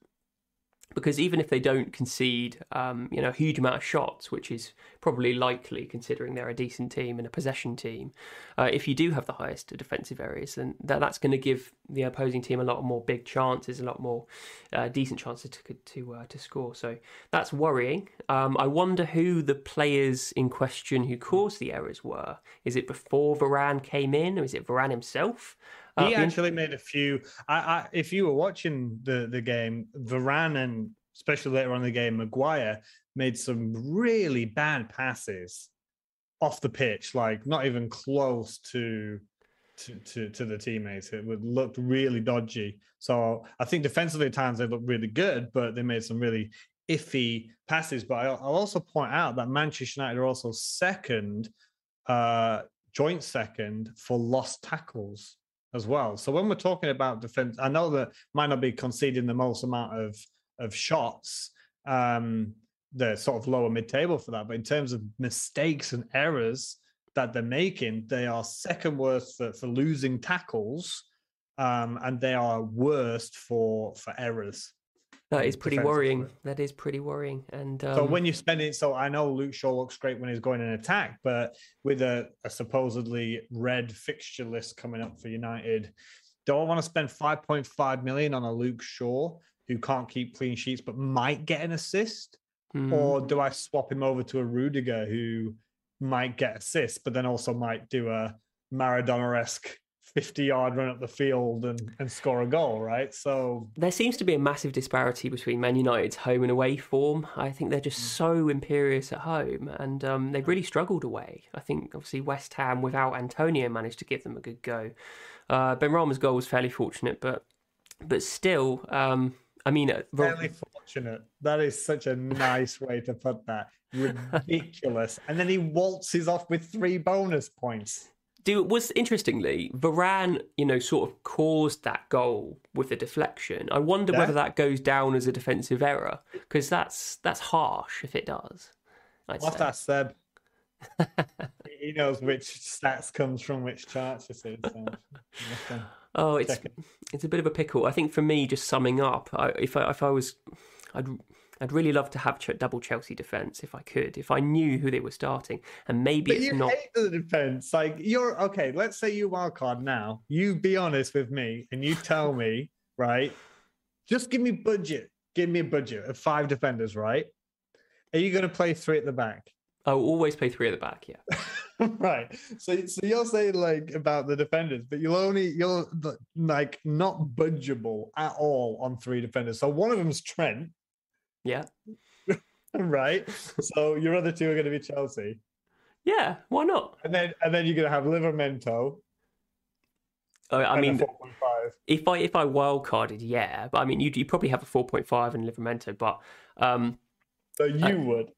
Because even if they don't concede, um, you know, a huge amount of shots, which is probably likely considering they're a decent team and a possession team, uh, if you do have the highest defensive areas, then that, that's going to give the opposing team a lot more big chances, a lot more uh, decent chances to to uh, to score. So that's worrying. Um, I wonder who the players in question who caused the errors were. Is it before Varane came in, or is it Varane himself? Uh, he actually made a few. I, I, if you were watching the, the game, Varane and especially later on in the game, Maguire made some really bad passes off the pitch, like not even close to to to, to the teammates. It would, looked really dodgy. So I think defensively at times they looked really good, but they made some really iffy passes. But I'll, I'll also point out that Manchester United are also second, uh, joint second for lost tackles as well. So when we're talking about defense, I know that might not be conceding the most amount of, of shots, um, the sort of lower mid-table for that, but in terms of mistakes and errors that they're making, they are second worst for, for losing tackles, um, and they are worst for, for errors. That is pretty worrying. That is pretty worrying. And um... so when you spend it, so I know Luke Shaw looks great when he's going in attack, but with a, a supposedly red fixture list coming up for United, don't want to spend five point five million on a Luke Shaw who can't keep clean sheets but might get an assist, mm. or do I swap him over to a Rudiger who might get assists but then also might do a Maradona-esque fifty-yard run up the field and, and score a goal, right? So there seems to be a massive disparity between Man United's home and away form. I think they're just so imperious at home, and um, they've really struggled away. I think, obviously, West Ham without Antonio managed to give them a good go. Uh, Benrahma's goal was fairly fortunate, but but still, um, I mean... Uh, fairly fortunate. That is such a nice way to put that. Ridiculous. And then he waltzes off with three bonus points. Dude, was interestingly, Varane, you know, sort of caused that goal with the deflection. I wonder yeah. whether that goes down as a defensive error, because that's that's harsh if it does. What's that, Seb? He knows which stats comes from which charts this is. So oh, it's it. it's a bit of a pickle. I think for me, just summing up, I, if I if I was, I'd. I'd really love to have double Chelsea defence if I could, if I knew who they were starting. And maybe but it's you not... hate the defence. Like, you're... Okay, let's say you wildcard now. You be honest with me and you tell me, right? Just give me budget. Give me a budget of five defenders, right? Are you going to play three at the back? I'll always play three at the back, yeah. Right. So so you're saying, like, about the defenders, but you'll only... You're, like, not budgeable at all on three defenders. So one of them's Trent. Yeah. Right. So your other two are going to be Chelsea. Yeah, why not? And then and then you're going to have Livramento. Oh, I mean, if I if I wildcarded, yeah, but I mean, you you probably have a four point five in Livramento, but um, so you I, would,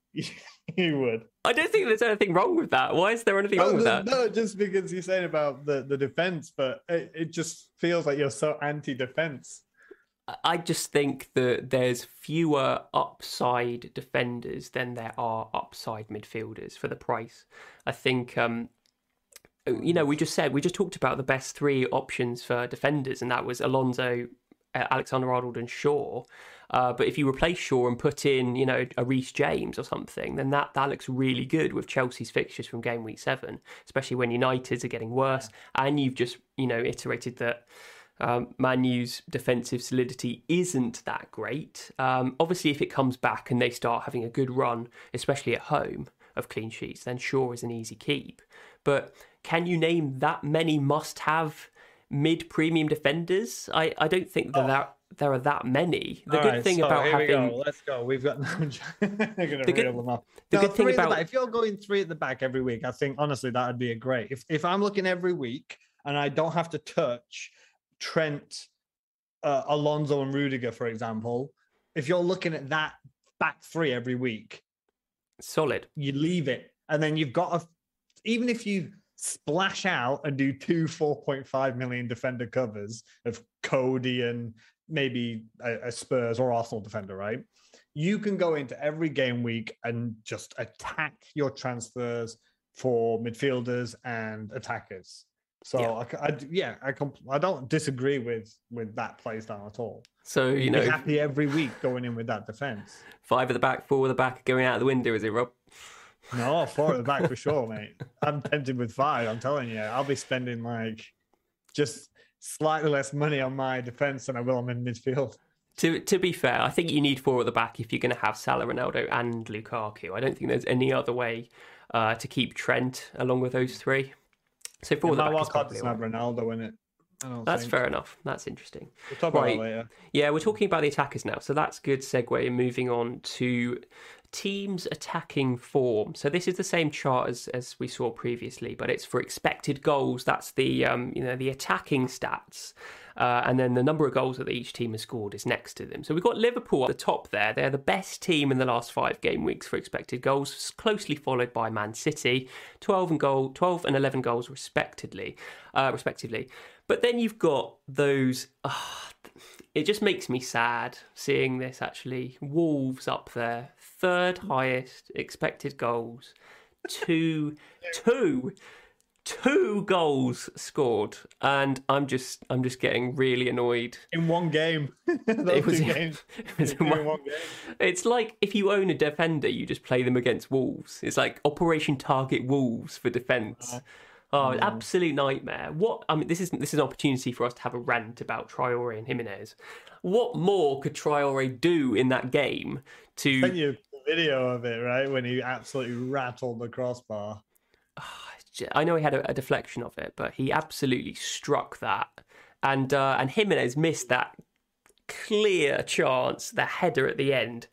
you would. I don't think there's anything wrong with that. Why is there anything no, wrong with that? No, just because you're saying about the the defense, but it, it just feels like you're so anti-defense. I just think that there's fewer upside defenders than there are upside midfielders for the price. I think, um, you know, we just said, we just talked about the best three options for defenders, and that was Alonso, Alexander-Arnold and Shaw. Uh, but if you replace Shaw and put in, you know, a Reece James or something, then that, that looks really good with Chelsea's fixtures from game week seven, especially when United's are getting worse. And you've just, you know, iterated that... Um, Man U's defensive solidity isn't that great. Um, obviously, if it comes back and they start having a good run, especially at home, of clean sheets, then Shaw is an easy keep. But can you name that many must-have mid-premium defenders? I, I don't think that, oh. that there are that many. The All good right, thing so about here having we go. Let's go. We've got I'm gonna the good, reel them up. The no, good thing about if you're going three at the back every week, I think honestly that would be a great. If if I'm looking every week and I don't have to touch Trent, uh, Alonso, and Rudiger, for example, if you're looking at that back three every week, solid. You leave it, and then you've got a even if you. Splash out and do two four point five million defender covers of Cody and maybe a, a Spurs or Arsenal defender, right? You can go into every game week and just attack your transfers for midfielders and attackers. So yeah, I, I, yeah, I, compl- I don't disagree with, with that play style at all. So, you know, happy every week going in with that defense. Five at the back, four at the back, going out the window, is it, Rob? No, four at the back for sure, mate. I'm tempted with five, I'm telling you. I'll be spending, like, just slightly less money on my defence than I will on in midfield. To to be fair, I think you need four at the back if you're going to have Salah, Ronaldo and Lukaku. I don't think there's any other way uh, to keep Trent along with those three. So four yeah, at the back is probably one. My wildcard doesn't have Ronaldo in it. I don't that's think. Fair enough. That's interesting. We'll talk about right. that later. Yeah, we're talking about the attackers now. So that's a good segue and moving on to teams attacking form. So this is the same chart as, as we saw previously, but it's for expected goals. That's the um, you know the attacking stats, uh, and then the number of goals that each team has scored is next to them. So we've got Liverpool at the top there. They're the best team in the last five game weeks for expected goals, closely followed by Man City, twelve and goal, twelve and eleven goals respectively, uh, respectively. But then you've got those. Oh, it just makes me sad seeing this actually. Wolves up there. Third highest expected goals, two, two, two goals scored, and I'm just, I'm just getting really annoyed. In one game, it was, games. It was in one, one game. It's like if you own a defender, you just play them against Wolves. It's like Operation Target Wolves for defence. Uh, oh, an absolute nightmare! What I mean, this is this is an opportunity for us to have a rant about Traoré and Jimenez. What more could Traoré do in that game to? Video of it, right, when he absolutely rattled the crossbar. Oh, I know he had a, a deflection of it, but he absolutely struck that, and uh, and Jimenez missed that clear chance, the header at the end.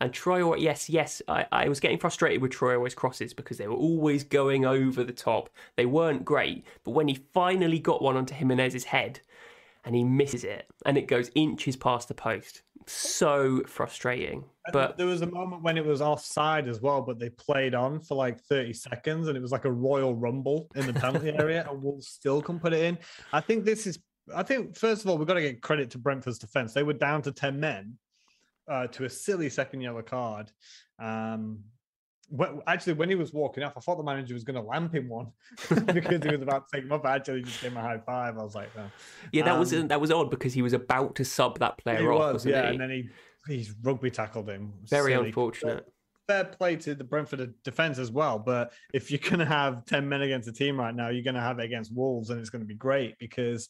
And Traoré, yes, yes, I, I was getting frustrated with Traoré's crosses because they were always going over the top. They weren't great, but when he finally got one onto Jimenez's head, and he misses it, and it goes inches past the post. So frustrating. But there was a moment when it was offside as well, but they played on for like thirty seconds, and it was like a Royal Rumble in the penalty area, and Wolves still couldn't put it in. I think this is, I think, first of all, we've got to get credit to Brentford's defence. They were down to ten men uh, to a silly second yellow card. Um, well, actually, when he was walking off, I thought the manager was going to lamp him one because he was about to take him off. I actually just gave him a high five. I was like, no. Yeah, that um, was that was odd because he was about to sub that player he off, was, wasn't yeah, he? And then he he's rugby tackled him. Very silly. Unfortunate. So, fair play to the Brentford defence as well, but if you're going to have ten men against a team right now, you're going to have it against Wolves, and it's going to be great because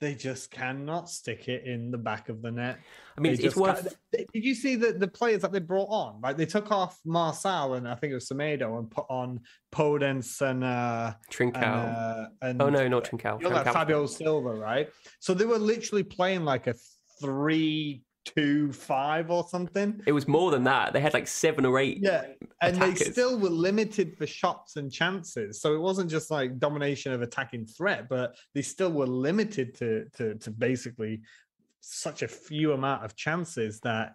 they just cannot stick it in the back of the net. I mean, it's worth... Did you see the, the players that they brought on? Like, they took off Marcel and I think it was Semedo and put on Podence and... Uh, Trincao. And, uh, and, oh, no, not Trincao. You know, like Fabio Silva, right? So they were literally playing like a three two five or something. It was more than that. They had like seven or eight Yeah, and attackers. They still were limited for shots and chances. So it wasn't just like domination of attacking threat, but they still were limited to to, to basically such a few amount of chances that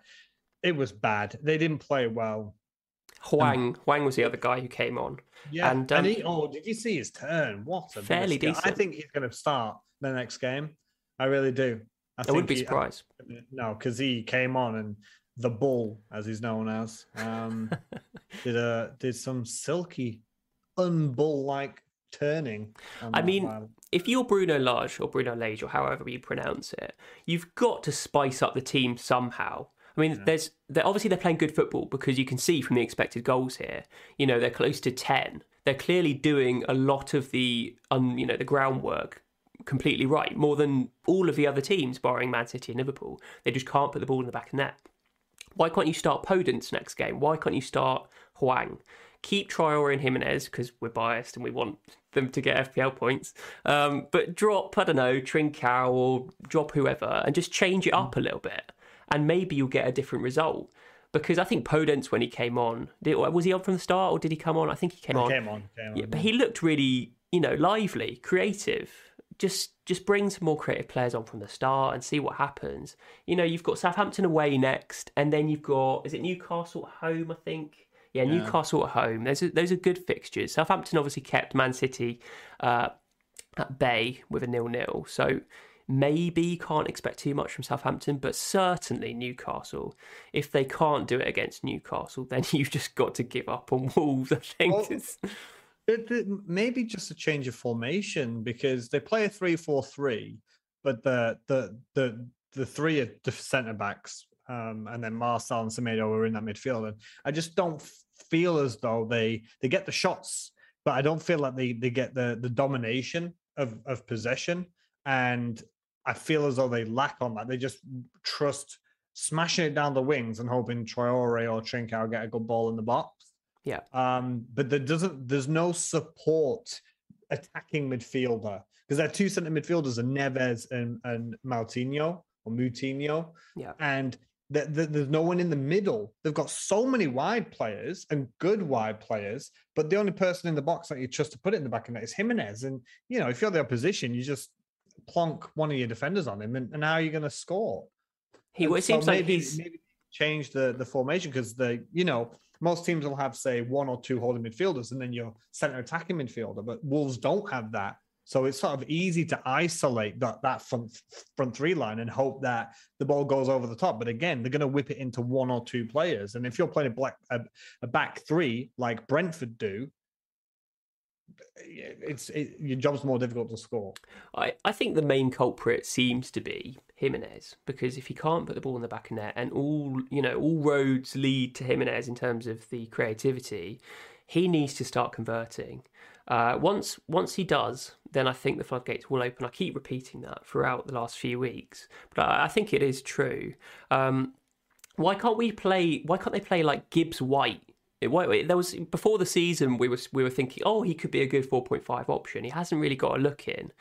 it was bad. They didn't play well. Huang. Um, Huang was the other guy who came on. Yeah, and, um, and he, oh, did you see his turn? What a fairly decent. I think he's going to start the next game. I really do. I, I wouldn't be surprised. He, no, because he came on and the Bull, as he's known as, um, did a, did some silky, un-bull-like turning. I mean, while. If you're Bruno Lage or Bruno Lage or however you pronounce it, you've got to spice up the team somehow. I mean, yeah. there's they're, obviously they're playing good football because you can see from the expected goals here, you know, they're close to ten. They're clearly doing a lot of the, um, you know, the groundwork completely right, more than all of the other teams barring Man City and Liverpool. They just can't put the ball in the back of the net. Why can't you start Podence next game? Why can't you start Huang? Keep Traoré and Jimenez because we're biased and we want them to get F P L points. Um, but drop, I don't know, Trincao or drop whoever and just change it up a little bit. And maybe you'll get a different result. Because I think Podence, when he came on, did, was he on from the start or did he come on? I think he came he on. Came on, came on. Yeah, but he looked really, you know, lively, creative. Just just bring some more creative players on from the start and see what happens. You know, you've got Southampton away next, and then you've got, is it Newcastle at home, I think? Yeah, yeah. Newcastle at home. Those are, those are good fixtures. Southampton obviously kept Man City uh, at bay with a nil-nil. So maybe can't expect too much from Southampton, but certainly Newcastle. If they can't do it against Newcastle, then you've just got to give up on Wolves, I think. Well, maybe just a change of formation, because they play a three four three, but the the the the three are the centre backs, um, and then Marcel and Semedo are in that midfield. And I just don't feel as though they they get the shots, but I don't feel like they they get the the domination of of possession. And I feel as though they lack on that. They just trust smashing it down the wings and hoping Traoré or Trincao get a good ball in the box. Yeah. Um, but there doesn't there's no support attacking midfielder, because their two centre midfielders are Neves and, and Moutinho or Moutinho. Yeah. And th- th- there's no one in the middle. They've got so many wide players and good wide players, but the only person in the box that you trust to put it in the back of net is Jimenez. And you know, if you're the opposition, you just plonk one of your defenders on him, and, and how are you going to score? He and it so seems maybe, like he's maybe change the, the formation, because the you know. Most teams will have, say, one or two holding midfielders and then your centre attacking midfielder, but Wolves don't have that. So it's sort of easy to isolate that, that front, front three line and hope that the ball goes over the top. But again, they're going to whip it into one or two players. And if you're playing a, black, a, a back three like Brentford do, it's it, your job's more difficult to score. I, I think the main culprit seems to be Jimenez, because if he can't put the ball in the back of net, and all you know, all roads lead to Jimenez in terms of the creativity, he needs to start converting. Uh, once once he does, then I think the floodgates will open. I keep repeating that throughout the last few weeks, but I, I think it is true. Um, why can't we play? Why can't they play like Gibbs White? It, it, there was before the season we were we were thinking, oh, he could be a good four point five option. He hasn't really got a look in.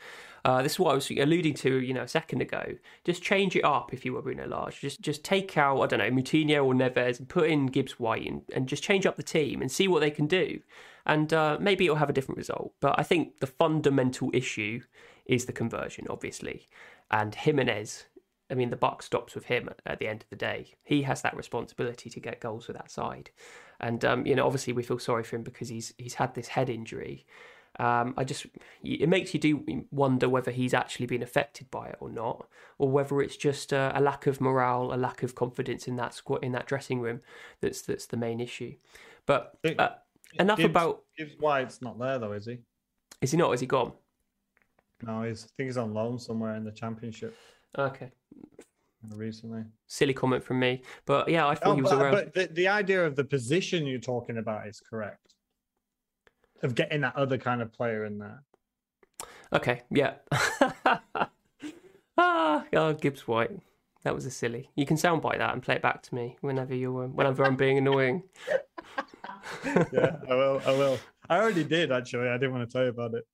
Uh, this is what I was alluding to, you know, a second ago. Just change it up if you were Bruno Lage. Just just take out, I don't know, Moutinho or Neves and put in Gibbs White, and, and just change up the team and see what they can do. And uh, maybe it'll have a different result. But I think the fundamental issue is the conversion, obviously, and Jimenez. I mean, the buck stops with him at the end of the day. He has that responsibility to get goals with that side. And, um, you know, obviously we feel sorry for him because he's he's had this head injury. Um, I just, it makes you do wonder whether he's actually been affected by it or not, or whether it's just a, a lack of morale, a lack of confidence in that squad, in that dressing room. That's that's the main issue. But it, uh, enough Gibbs, about... Gibbs White's not there though, is he? Is he not? Is he gone? No, he's, I think he's on loan somewhere in the Championship. Okay. Recently. Silly comment from me. But yeah, I thought oh, he was but, around. But the, the idea of the position you're talking about is correct. Of getting that other kind of player in there. Okay, yeah. ah, oh, Gibbs White. That was a silly. You can soundbite that and play it back to me whenever you're um, whenever I'm being annoying. yeah, I will. I will. I already did, actually. I didn't want to tell you about it.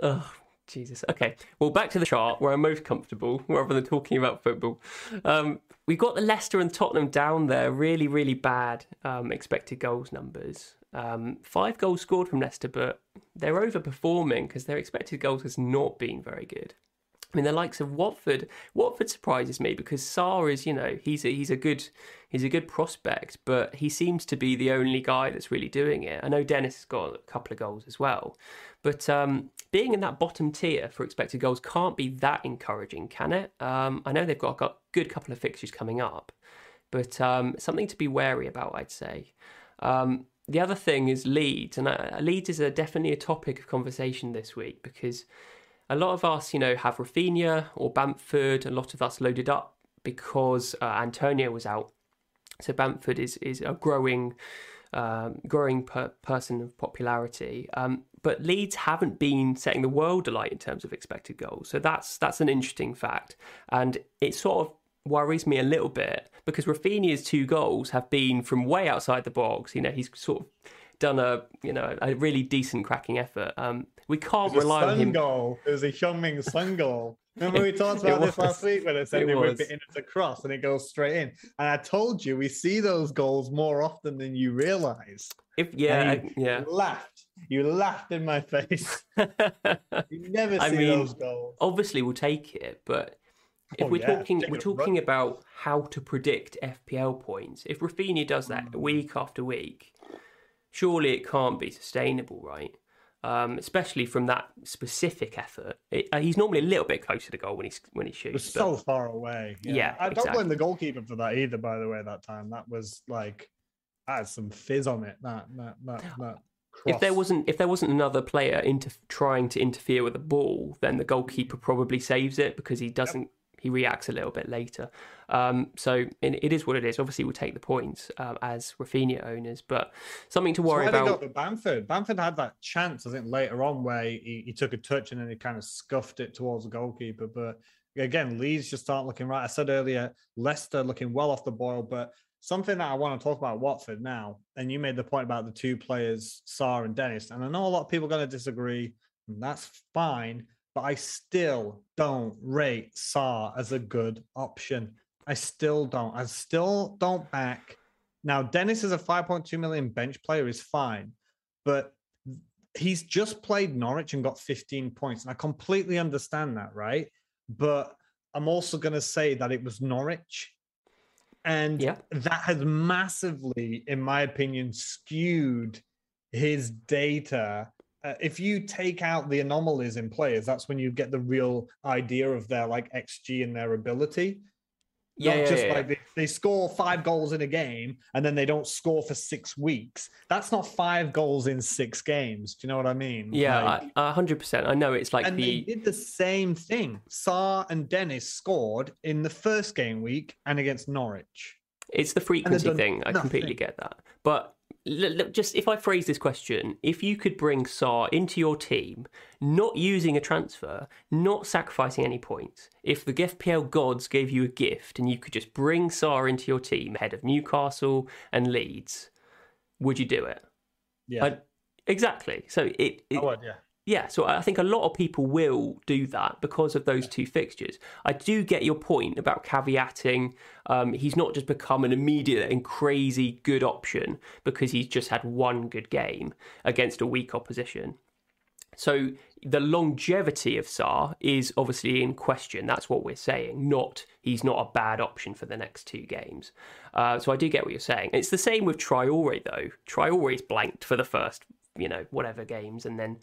Oh, Jesus. Okay. Well, back to the chart where I'm most comfortable rather than talking about football. Um, we've got the Leicester and Tottenham down there. Really, really bad um, expected goals numbers. Um, five goals scored from Leicester, but they're overperforming because their expected goals has not been very good. I mean, the likes of Watford. Watford surprises me because Sarr is, you know, he's a, he's a good he's a good prospect, but he seems to be the only guy that's really doing it. I know Dennis has got a couple of goals as well, but um, being in that bottom tier for expected goals can't be that encouraging, can it? Um, I know they've got a good couple of fixtures coming up, but um, something to be wary about, I'd say. Um, the other thing is Leeds, and uh, Leeds is a, definitely a topic of conversation this week because a lot of us, you know, have Rafinha or Bamford. A lot of us loaded up because uh, Antonio was out. So Bamford is is a growing, um, growing per- person of popularity. Um, but Leeds haven't been setting the world alight in terms of expected goals. So that's that's an interesting fact, and it sort of worries me a little bit because Rafinha's two goals have been from way outside the box. You know, he's sort of done a you know a really decent cracking effort. Um, We can't rely on him. Goal. It was a Heung-min Son goal. Remember we talked about this last week when I said they whip it in at a cross and it goes straight in. And I told you we see those goals more often than you realise. If yeah, you yeah, laughed. You laughed in my face. You never see I mean, those goals. Obviously, we'll take it, but if oh, we're yeah. talking, Taking we're talking run. about how to predict F P L points. If Rafinha does that mm. week after week, surely it can't be sustainable, right? Um, especially from that specific effort. It, uh, he's normally a little bit closer to goal when he, when he shoots. It's so far away. Yeah. yeah I don't exactly. blame the goalkeeper for that either, by the way, that time. That was like, that had some fizz on it, that, that, that, that cross. If there wasn't, if there wasn't another player inter- trying to interfere with the ball, then the goalkeeper probably saves it because he doesn't, yep. he reacts a little bit later. Um, so it, it is what it is. Obviously, we'll take the points um, as Rafinha owners, but something to worry so about. Got Bamford. Bamford had that chance, I think, later on where he, he took a touch and then he kind of scuffed it towards the goalkeeper. But again, Leeds just aren't looking right. I said earlier, Leicester looking well off the boil, but something that I want to talk about Watford now, and you made the point about the two players, Sarr and Dennis, and I know a lot of people are going to disagree, and that's fine. But I still don't rate Sarr as a good option. I still don't. I still don't back. Now, Dennis is a five point two million bench player. He's fine. But he's just played Norwich and got fifteen points. And I completely understand that, right? But I'm also going to say that it was Norwich. And yeah. that has massively, in my opinion, skewed his data. Uh, if you take out the anomalies in players, that's when you get the real idea of their like X G and their ability. Yeah, Not yeah, just yeah. like they, they score five goals in a game and then they don't score for six weeks. That's not five goals in six games. Do you know what I mean? Yeah, like, one hundred percent. I know it's like and the... they did the same thing. Sarr and Dennis scored in the first game week and against Norwich. It's the frequency thing. I completely get that. But... just if I phrase this question, if you could bring Sarr into your team, not using a transfer, not sacrificing any points, if the F P L gods gave you a gift and you could just bring Sarr into your team ahead of Newcastle and Leeds, would you do it? Yeah, I, exactly. So it, it I would, yeah. Yeah, so I think a lot of people will do that because of those two fixtures. I do get your point about caveating. Um, he's not just become an immediate and crazy good option because he's just had one good game against a weak opposition. So the longevity of Sarr is obviously in question. That's what we're saying. Not he's not a bad option for the next two games. Uh, so I do get what you're saying. It's the same with Traoré, though. Traoré's blanked for the first, you know, whatever games, and then...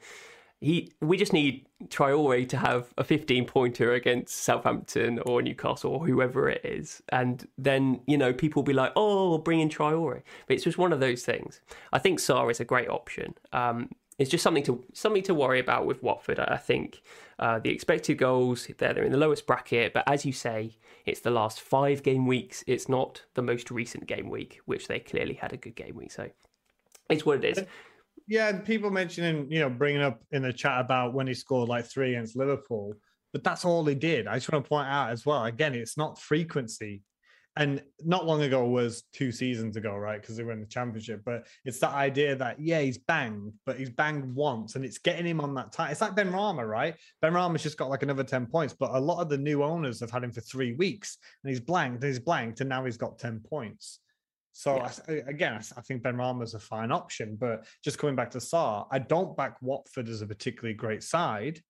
He, we just need Traoré to have a fifteen-pointer against Southampton or Newcastle or whoever it is. And then, you know, people will be like, oh, bring in Traoré. But it's just one of those things. I think Sarr is a great option. Um, it's just something to something to worry about with Watford, I think. Uh, the expected goals, they're, they're in the lowest bracket. But as you say, it's the last five game weeks. It's not the most recent game week, which they clearly had a good game week. So it's what it is. Yeah, and people mentioning, you know, bringing up in the chat about when he scored like three against Liverpool, but that's all he did. I just want to point out as well, again, it's not frequency. And not long ago was two seasons ago, right? Because they were in the championship. But it's that idea that, yeah, he's banged, but he's banged once and it's getting him on that time. It's like Benrahma, right? Benrahma's just got like another ten points, but a lot of the new owners have had him for three weeks and he's blanked and he's blanked and now he's got ten points. So, yeah. I, again, I think Benrahma's a fine option, but just coming back to Sarr, I don't back Watford as a particularly great side.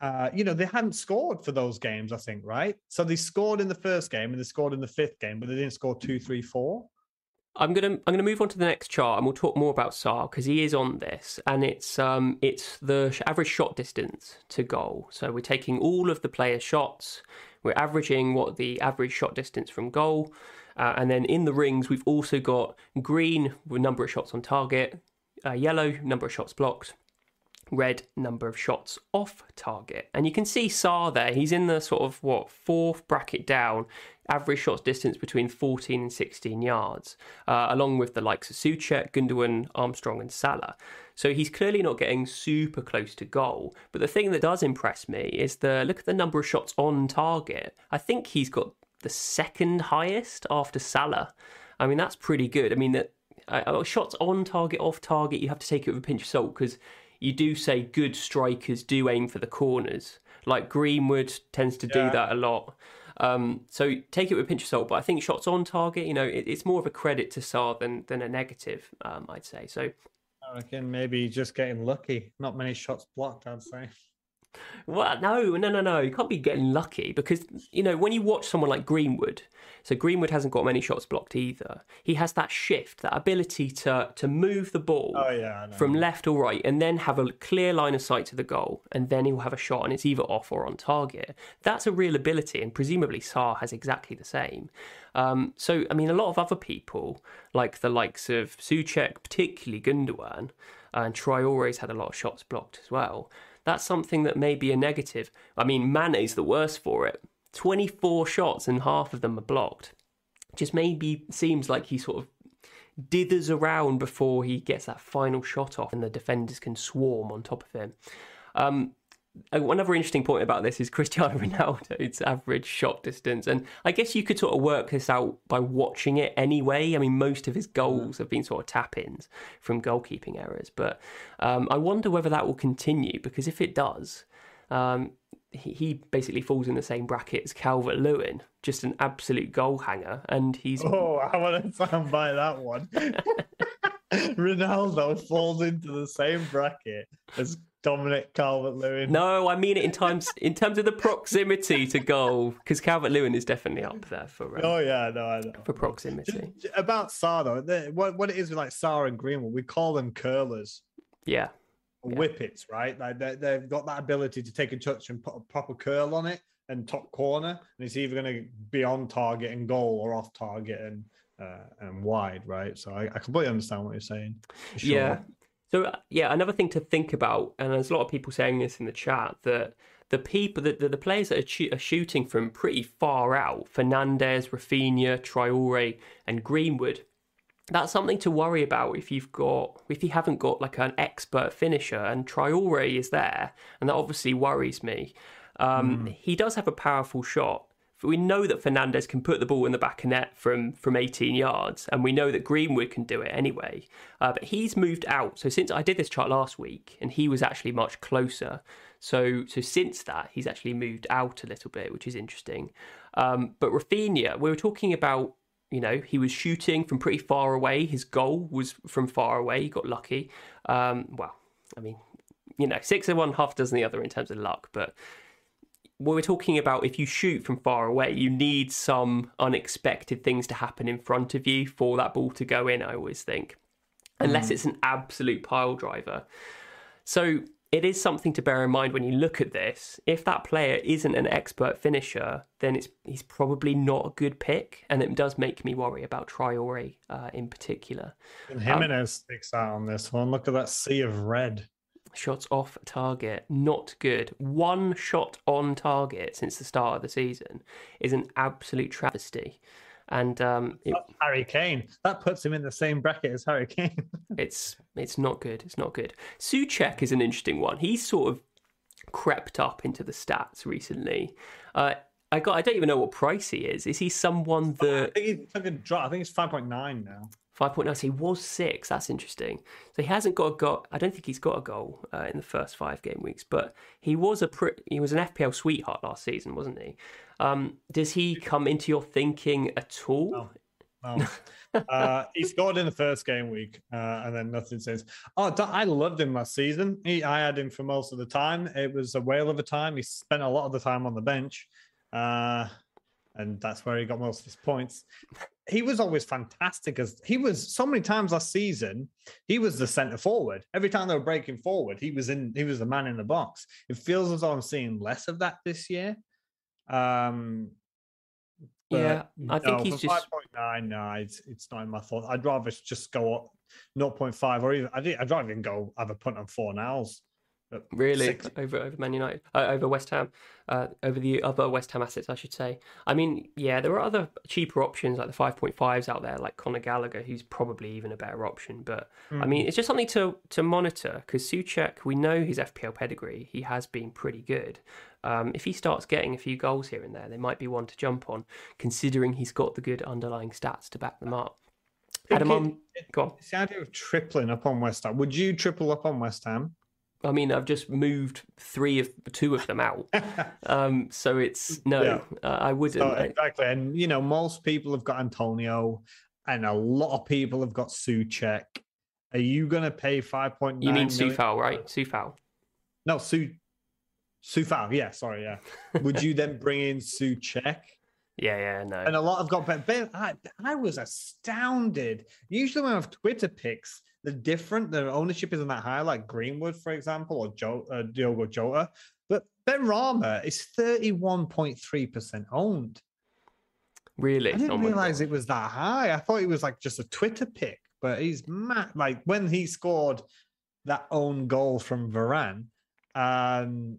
Uh, you know, they hadn't scored for those games, I think, right? So they scored in the first game and they scored in the fifth game, but they didn't score two, three, four. I'm gonna I'm gonna move on to the next chart, and we'll talk more about Sarr because he is on this, and it's um it's the average shot distance to goal. So we're taking all of the players' shots, we're averaging what the average shot distance from goal, uh, and then in the rings we've also got green with number of shots on target, uh, yellow number of shots blocked, red number of shots off target. And you can see Sarr there, he's in the sort of what fourth bracket down, average shots distance between fourteen and sixteen yards, uh, along with the likes of Soucek, Gundogan, Armstrong and Salah. So he's clearly not getting super close to goal. But the thing that does impress me is the look at the number of shots on target. I think he's got the second highest after Salah. I mean, that's pretty good. I mean, that uh, shots on target, off target, you have to take it with a pinch of salt because you do say good strikers do aim for the corners. Like Greenwood tends to yeah. do that a lot. Um, so take it with a pinch of salt, but I think shots on target, you know, it, it's more of a credit to Sarr than, than a negative, um, I'd say. So I reckon maybe just getting lucky. Not many shots blocked, I'd say. Well, no, no, no, no. You can't be getting lucky because, you know, when you watch someone like Greenwood, so Greenwood hasn't got many shots blocked either. He has that shift, that ability to to move the ball oh, yeah, from left or right and then have a clear line of sight to the goal, and then he'll have a shot and it's either off or on target. That's a real ability, and presumably Sarr has exactly the same. Um, so, I mean, a lot of other people, like the likes of Souček, particularly Gundogan, and Traoré's had a lot of shots blocked as well. That's something that may be a negative. I mean, Mane's the worst for it. twenty-four shots and half of them are blocked. Just maybe seems like he sort of dithers around before he gets that final shot off and the defenders can swarm on top of him. Um, another interesting point about this is Cristiano Ronaldo's average shot distance. And I guess you could sort of work this out by watching it anyway. I mean, most of his goals have been sort of tap-ins from goalkeeping errors. But um, I wonder whether that will continue, because if it does, um, he, he basically falls in the same bracket as Calvert-Lewin, just an absolute goal hanger. And he's... Oh, I want to sound by that one. Ronaldo falls into the same bracket as Dominic Calvert-Lewin. No, I mean it in terms in terms of the proximity to goal, because Calvert-Lewin is definitely up there for. Um, oh yeah, no, I know for proximity. Just, about Sarr though, the, what what it is with like Sarr and Greenwood, we call them curlers. Yeah, yeah. Whippets, right? Like they they've got that ability to take a touch and put a proper curl on it and top corner, and it's either going to be on target and goal or off target and uh, and wide, right? So I, I completely understand what you're saying. Sure. Yeah. So, yeah, another thing to think about, and there's a lot of people saying this in the chat, that the people, the, the players that are, ch- are shooting from pretty far out, Fernandez, Rafinha, Traoré and Greenwood, that's something to worry about if you've got, if you haven't got like an expert finisher, and Traoré is there, and that obviously worries me. Um, mm. He does have a powerful shot. We know that Fernandez can put the ball in the back of net from, from eighteen yards, and we know that Greenwood can do it anyway. Uh, but he's moved out. So since I did this chart last week, and he was actually much closer. So so since that, he's actually moved out a little bit, which is interesting. Um, but Rafinha, we were talking about, you know, he was shooting from pretty far away. His goal was from far away. He got lucky. Um, well, I mean, you know, six of one, half dozen the other in terms of luck, but... Well, we're talking about if you shoot from far away, you need some unexpected things to happen in front of you for that ball to go in, I always think, unless mm. it's an absolute pile driver. So it is something to bear in mind when you look at this. If that player isn't an expert finisher, then it's he's probably not a good pick, and it does make me worry about Traoré uh, in particular. And Jimenez um, sticks out on this one. Look at that sea of red. Shots off target, not good. One shot on target since the start of the season is an absolute travesty. And um, it, Harry Kane, that puts him in the same bracket as Harry Kane. it's it's not good. It's not good. Souček is an interesting one. He's sort of crept up into the stats recently. Uh, I got. I don't even know what price he is. Is he someone that? I think he's took a drop. I think it's five point nine now. five point nine, so he was six. That's interesting. So he hasn't got a goal. I don't think he's got a goal uh, in the first five game weeks, but he was a pre- he was an F P L sweetheart last season, wasn't he? Um, does he come into your thinking at all? No. no. uh, he scored in the first game week uh, and then nothing since. Oh, I loved him last season. He, I had him for most of the time. It was a whale of a time. He spent a lot of the time on the bench. Uh, And that's where he got most of his points. He was always fantastic. As he was so many times last season, he was the centre forward. Every time they were breaking forward, he was in. He was the man in the box. It feels as though I'm seeing less of that this year. Um, yeah, I no, think he's just five point nine. No, it's, it's not in my thoughts. I'd rather just go up zero point five or even. I'd, I'd rather even go have a punt on four nows. Really, Six. over over Man United, uh, over West Ham, uh, over the other West Ham assets, I should say. I mean, yeah, there are other cheaper options like the five point fives out there, like Conor Gallagher, who's probably even a better option. But mm. I mean, it's just something to to monitor, because Souček, we know his F P L pedigree; he has been pretty good. Um, if he starts getting a few goals here and there, there might be one to jump on, considering he's got the good underlying stats to back them up. Adam, it, it, go on. It's the idea of tripling up on West Ham. Would you triple up on West Ham? I mean, I've just moved three of two of them out. um, so it's no, yeah. uh, I wouldn't. So, exactly. And, you know, most people have got Antonio and a lot of people have got Souček. Are you going to pay five point nine? You mean Sufal, right? Sufal. No, Su Sufal. Yeah, sorry. Yeah. Would you then bring in Souček? Yeah, yeah, no. And a lot have got better. I, I was astounded. Usually when I have Twitter picks, the different, the ownership isn't that high, like Greenwood, for example, or jo- uh, Diogo Jota. But Benrahma is thirty-one point three percent owned. Really? I didn't oh realize it was that high. I thought it was like just a Twitter pick, but he's mad. Like when he scored that own goal from Varane, um,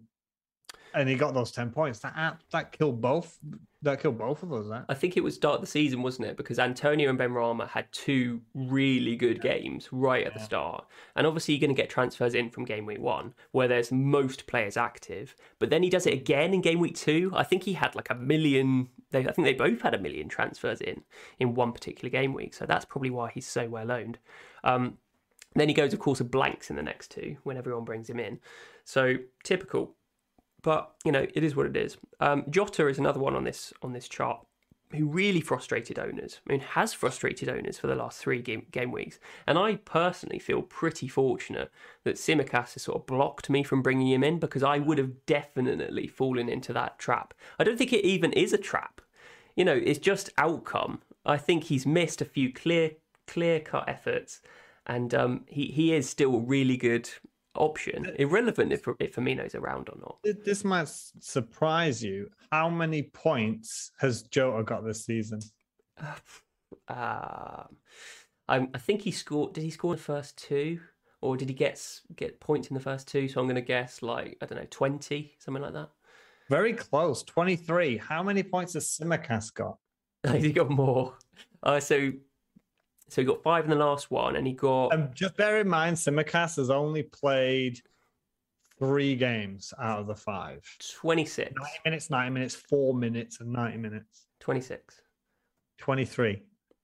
and he got those ten points, that that killed both. That killed both of us. That. I think it was start of the season, wasn't it? Because Antonio and Benrahma had two really good yeah. games right at yeah. the start. And obviously, you're going to get transfers in from game week one, where there's most players active. But then he does it again in game week two. I think he had like a million. They, I think they both had a million transfers in in one particular game week. So that's probably why he's so well owned. Um, then he goes, of course, to blanks in the next two when everyone brings him in. So typical. But, you know, it is what it is. Um, Jota is another one on this on this chart who really frustrated owners. I mean, has frustrated owners for the last three game, game weeks. And I personally feel pretty fortunate that Tsimikas has sort of blocked me from bringing him in, because I would have definitely fallen into that trap. I don't think it even is a trap. You know, it's just outcome. I think he's missed a few clear, clear-cut efforts, and um, he, he is still really good option, irrelevant if, if Firmino's around or not. This might surprise you. How many points has Jota got this season? Uh, uh, I, I think he scored. Did he score in the first two, or did he get get points in the first two? So I'm going to guess like I don't know, twenty, something like that. Very close, twenty-three. How many points has Tsimikas got? He got more. Uh, so. So he got five in the last one, and he got... Um, just bear in mind, Tsimikas has only played three games out of the five. twenty-six. ninety minutes, ninety minutes, four minutes, and ninety minutes. twenty-six. twenty-three.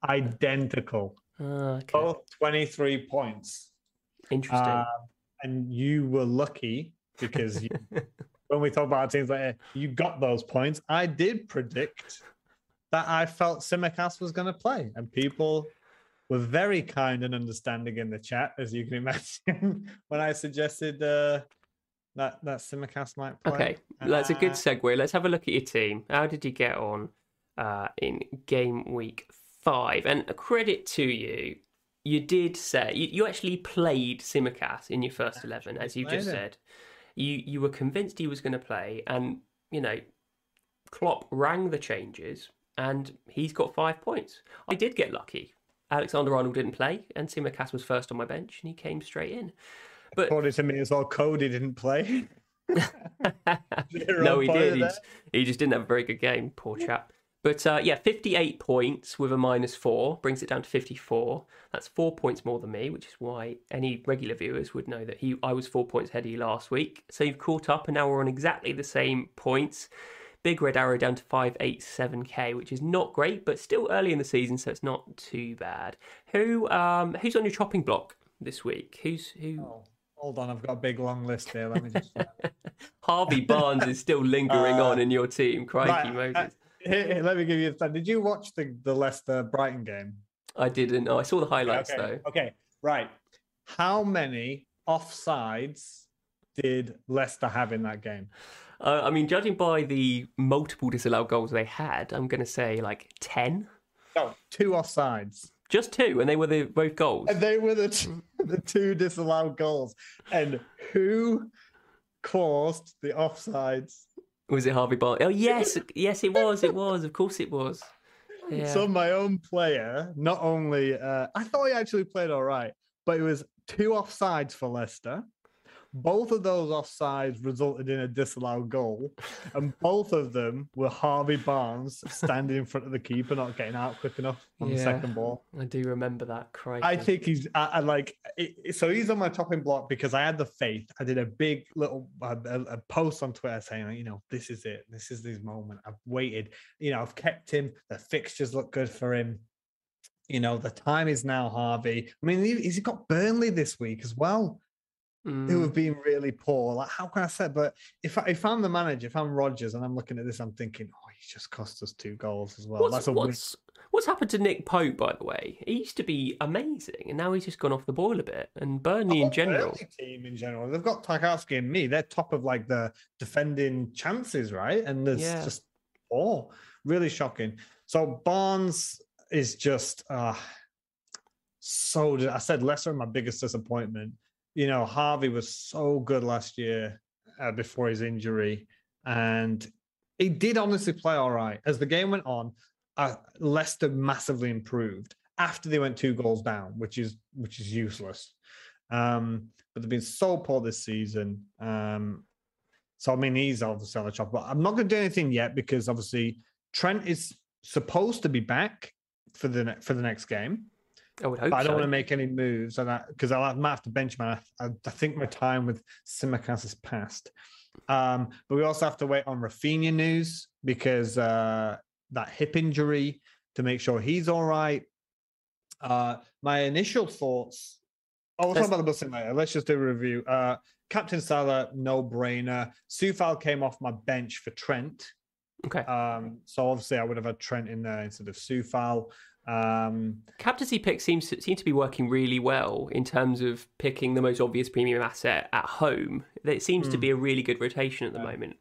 Identical. Uh, okay. Both twenty-three points. Interesting. Uh, and you were lucky, because you, when we talk about our teams later, you got those points. I did predict that I felt Tsimikas was going to play, and people... were very kind and understanding in the chat, as you can imagine, when I suggested uh, that that Tsimikas might play. Okay, that's uh, a good segue. Let's have a look at your team. How did you get on uh, in game week five? And a credit to you, you did say, you, you actually played Tsimikas in your first eleven, as you just it. said. You, you were convinced he was going to play, and, you know, Klopp rang the changes, and he's got five points. I did get lucky. Alexander-Arnold didn't play, and Tsimikas was first on my bench, and he came straight in. But according to me as well, Cody didn't play. No, he did. He just, he just didn't have a very good game, poor chap. But uh, yeah, fifty-eight points with a minus four brings it down to fifty-four. That's four points more than me, which is why any regular viewers would know that he I was four points ahead of you last week. So you've caught up, and now we're on exactly the same points. Big red arrow down to five eighty-seven k, which is not great, but still early in the season, so it's not too bad. Who um, who's on your chopping block this week? Who's who? Oh, hold on, I've got a big long list here. Let me just. Harvey Barnes is still lingering uh, on in your team, crikey right, Moses. Uh, here, here, let me give you a thing. Did you watch the the Leicester Brighton game? I didn't. Oh, I saw the highlights okay, okay, though. Okay, right. How many offsides did Leicester have in that game? Uh, I mean, judging by the multiple disallowed goals they had, I'm going to say like ten. No, two offsides. Just two, and they were the both goals. And they were the two, the two disallowed goals. And who caused the offsides? Was it Harvey Barnes? Oh, yes. Yes, it was. It was. Of course it was. Yeah. So my own player, not only... Uh, I thought he actually played all right, but it was two offsides for Leicester. Both of those offsides resulted in a disallowed goal, and both of them were Harvey Barnes standing in front of the keeper, not getting out quick enough on yeah, the second ball. I do remember that. Crikey. I think he's I, I like it, so he's on my chopping block because I had the faith. I did a big little uh, a, a post on Twitter saying, like, you know, this is it. This is his moment. I've waited. You know, I've kept him. The fixtures look good for him. You know, the time is now, Harvey. I mean, he's got Burnley this week as well. Mm. who have been really poor. Like, how can I say? But if, I, if I'm the manager, if I'm Rodgers and I'm looking at this, I'm thinking, oh, he's just cost us two goals as well. What's, That's a what's, what's happened to Nick Pope, by the way? He used to be amazing, and now he's just gone off the boil a bit. And Burnley in general. Burnley team in general. They've got Tarkowski and me. They're top of, like, the defending chances, right? And there's yeah. just, oh, really shocking. So Barnes is just, uh, so, I said Leicester, my biggest disappointment. You know, Harvey was so good last year uh, before his injury, and he did honestly play all right. As the game went on, uh, Leicester massively improved after they went two goals down, which is which is useless. Um, but they've been so poor this season. Um, so, I mean, he's obviously on the chop. But I'm not going to do anything yet because, obviously, Trent is supposed to be back for the ne- for the next game. I would hope but I don't so. want to make any moves, and because I, I might have to bench man. I, I, I think my time with Tsimikas is past. Um, but we also have to wait on Rafinha news because uh, that hip injury to make sure he's all right. Uh, my initial thoughts. Oh, we'll talk about the Blessing later. Let's just do a review. Uh, Captain Salah, no brainer. Soufal came off my bench for Trent. Okay. Um, so obviously I would have had Trent in there instead of Soufal. Um, Captaincy picks seem seem to be working really well in terms of picking the most obvious premium asset at home. It seems mm. to be a really good rotation at the yeah. moment.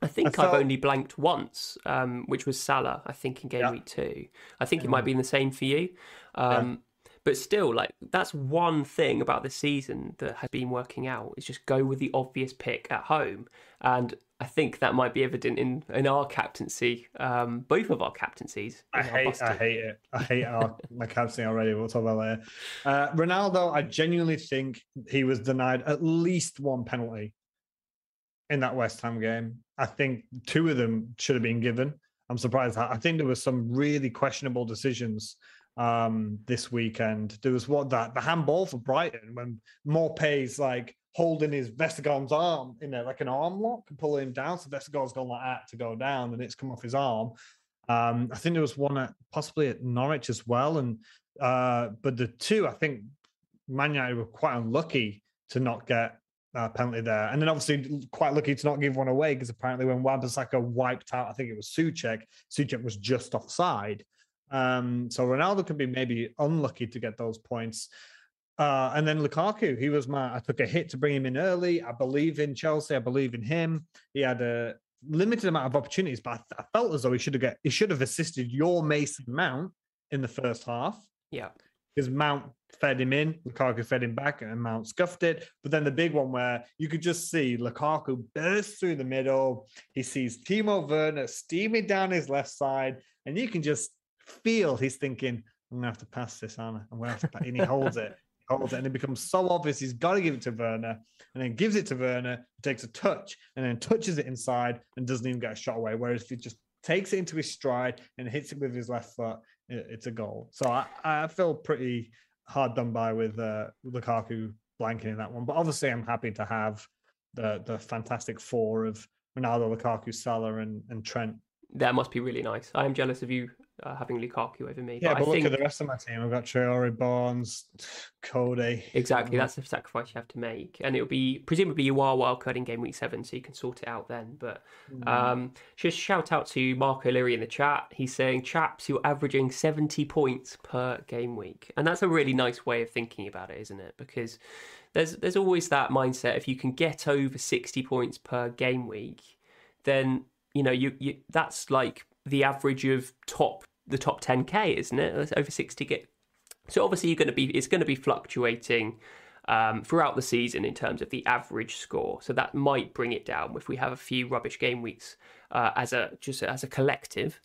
I think I thought... I've only blanked once, um, which was Salah, I think, in game yeah. week two. I think yeah. it might be the same for you. Um, yeah. But still, like, that's one thing about this season that has been working out, is just go with the obvious pick at home. And I think that might be evident in, in our captaincy, um, both of our captaincies. I hate, I hate it. I hate our, my captaincy already. We'll talk about that later. Uh, Ronaldo, I genuinely think he was denied at least one penalty in that West Ham game. I think two of them should have been given. I'm surprised. I think there were some really questionable decisions um, this weekend. There was what that the handball for Brighton when Morpé's like, holding his Vestergaard's arm in there, like an arm lock, and pulling him down. So Vestergaard's gone like that to go down, and it's come off his arm. Um, I think there was one at possibly at Norwich as well. And uh, but the two, I think Man United were quite unlucky to not get a penalty there. And then obviously quite lucky to not give one away, because apparently when Wan-Bissaka wiped out, I think it was Souček, Souček was just offside. Um, so Ronaldo could be maybe unlucky to get those points. Uh, and then Lukaku, he was my, I took a hit to bring him in early. I believe in Chelsea. I believe in him. He had a limited amount of opportunities, but I, th- I felt as though he should have get, he should have assisted your Mason Mount in the first half. Yeah. Because Mount fed him in, Lukaku fed him back, and Mount scuffed it. But then the big one where you could just see Lukaku burst through the middle. He sees Timo Werner steaming down his left side, and you can just feel he's thinking, I'm going to have to pass this, aren't I? I'm going to have to pass. And he holds it. Holds it, and it becomes so obvious he's got to give it to Werner, and then gives it to Werner, takes a touch, and then touches it inside and doesn't even get a shot away. Whereas if he just takes it into his stride and hits it with his left foot, it's a goal. So I, I feel pretty hard done by with uh, Lukaku blanking in that one. But obviously I'm happy to have the the fantastic four of Ronaldo, Lukaku, Salah, and, and Trent. That must be really nice. I am jealous of you uh, having Lukaku over me. Yeah, but, but I look think... at the rest of my team. I've got Traoré, Barnes, Cody. Exactly, that's the sacrifice you have to make. And it'll be, presumably you are wildcard in game week seven, so you can sort it out then. But mm. um, just shout out to Mark O'Leary in the chat. He's saying, chaps, you're averaging seventy points per game week. And that's a really nice way of thinking about it, isn't it? Because there's there's always that mindset. If you can get over sixty points per game week, then... You know, you, you that's like the average of top the top ten K, isn't it? That's over sixty get. So obviously you're going to be it's going to be fluctuating um, throughout the season in terms of the average score. So that might bring it down if we have a few rubbish game weeks uh, as a just as a collective.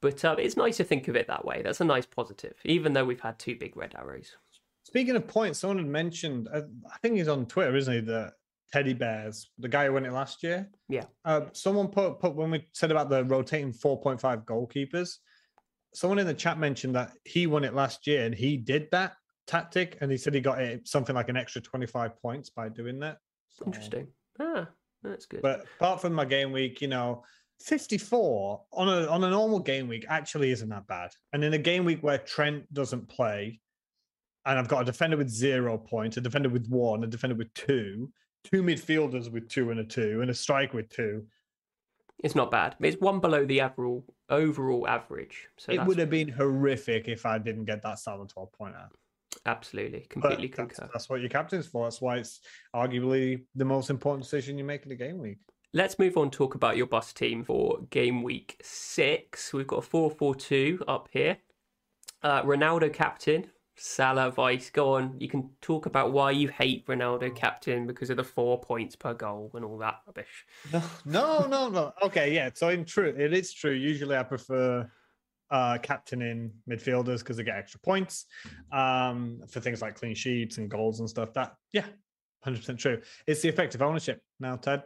But uh, it's nice to think of it that way. That's a nice positive, even though we've had two big red arrows. Speaking of points, someone had mentioned, I think he's on Twitter, isn't he? That Teddy Bears, the guy who won it last year. Yeah. Uh, someone put, put, when we said about the rotating four point five goalkeepers, someone in the chat mentioned that he won it last year and he did that tactic, and he said he got it something like an extra twenty-five points by doing that. So, interesting. Ah, that's good. But apart from my game week, you know, fifty-four on a on a normal game week actually isn't that bad. And in a game week where Trent doesn't play, and I've got a defender with zero points, a defender with one, a defender with two, two midfielders with two and a two, and a striker with two. It's not bad. It's one below the overall overall average. So it would have been horrific if I didn't get that Salah twelve-pointer. Absolutely. Completely but concur. That's, that's what your captain's for. That's why it's arguably the most important decision you make in a game week. Let's move on and talk about your bus team for game week six. We've got a four four two up here. Uh, Ronaldo captain, Salah vice. Go on. You can talk about why you hate Ronaldo captain because of the four points per goal and all that rubbish. No, no, no, no. Okay, yeah. So in truth, it is true. Usually I prefer uh, captaining midfielders because they get extra points um, for things like clean sheets and goals and stuff. That, yeah, one hundred percent true. It's the effective ownership now, Ted.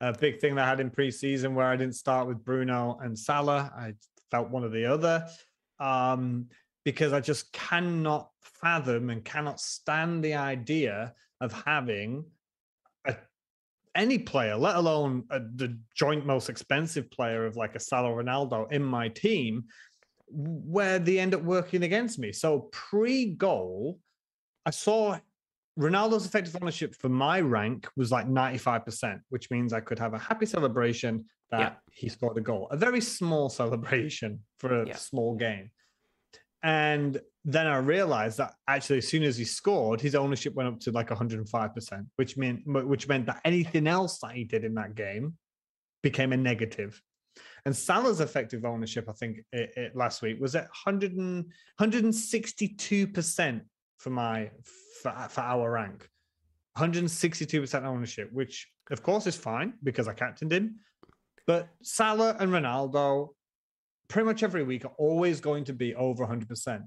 A big thing that I had in pre-season where I didn't start with Bruno and Salah. I felt one or the other um, because I just cannot fathom and cannot stand the idea of having a, any player, let alone a, the joint most expensive player of like a Salah or Ronaldo in my team where they end up working against me. So pre-goal, I saw Ronaldo's effective ownership for my rank was like ninety-five percent, which means I could have a happy celebration that yeah. he scored a goal. A very small celebration for a yeah. small game. And then I realized that actually as soon as he scored, his ownership went up to like one hundred five percent, which meant, which meant that anything else that he did in that game became a negative. And Salah's effective ownership, I think, it, it, last week was at one hundred sixty-two percent for my... For, for our rank, one hundred sixty-two percent ownership, which of course is fine because I captained him. But Salah and Ronaldo, pretty much every week, are always going to be over one hundred percent.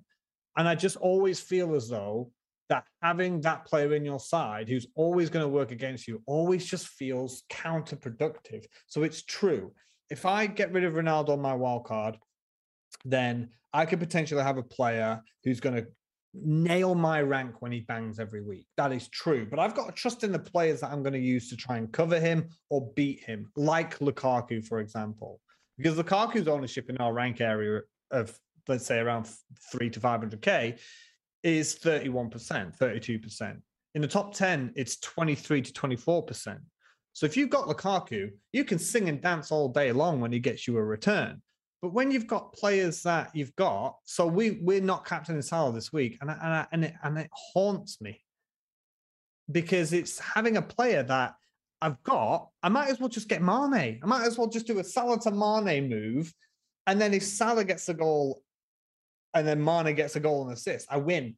And I just always feel as though that having that player in your side who's always going to work against you always just feels counterproductive. So it's true. If I get rid of Ronaldo on my wildcard, then I could potentially have a player who's going to nail my rank when he bangs every week. That is true. But I've got to trust in the players that I'm going to use to try and cover him or beat him, like Lukaku, for example. Because Lukaku's ownership in our rank area of, let's say, around three to five hundred K is thirty-one percent, thirty-two percent. In the top ten, it's twenty-three to twenty-four percent. So if you've got Lukaku, you can sing and dance all day long when he gets you a return. But when you've got players that you've got, so we, we're not captaining Salah this week, and I, and, I, and, it, and it haunts me because it's having a player that I've got, I might as well just get Mane. I might as well just do a Salah to Mane move, and then if Salah gets a goal and then Mane gets a goal and assist, I win.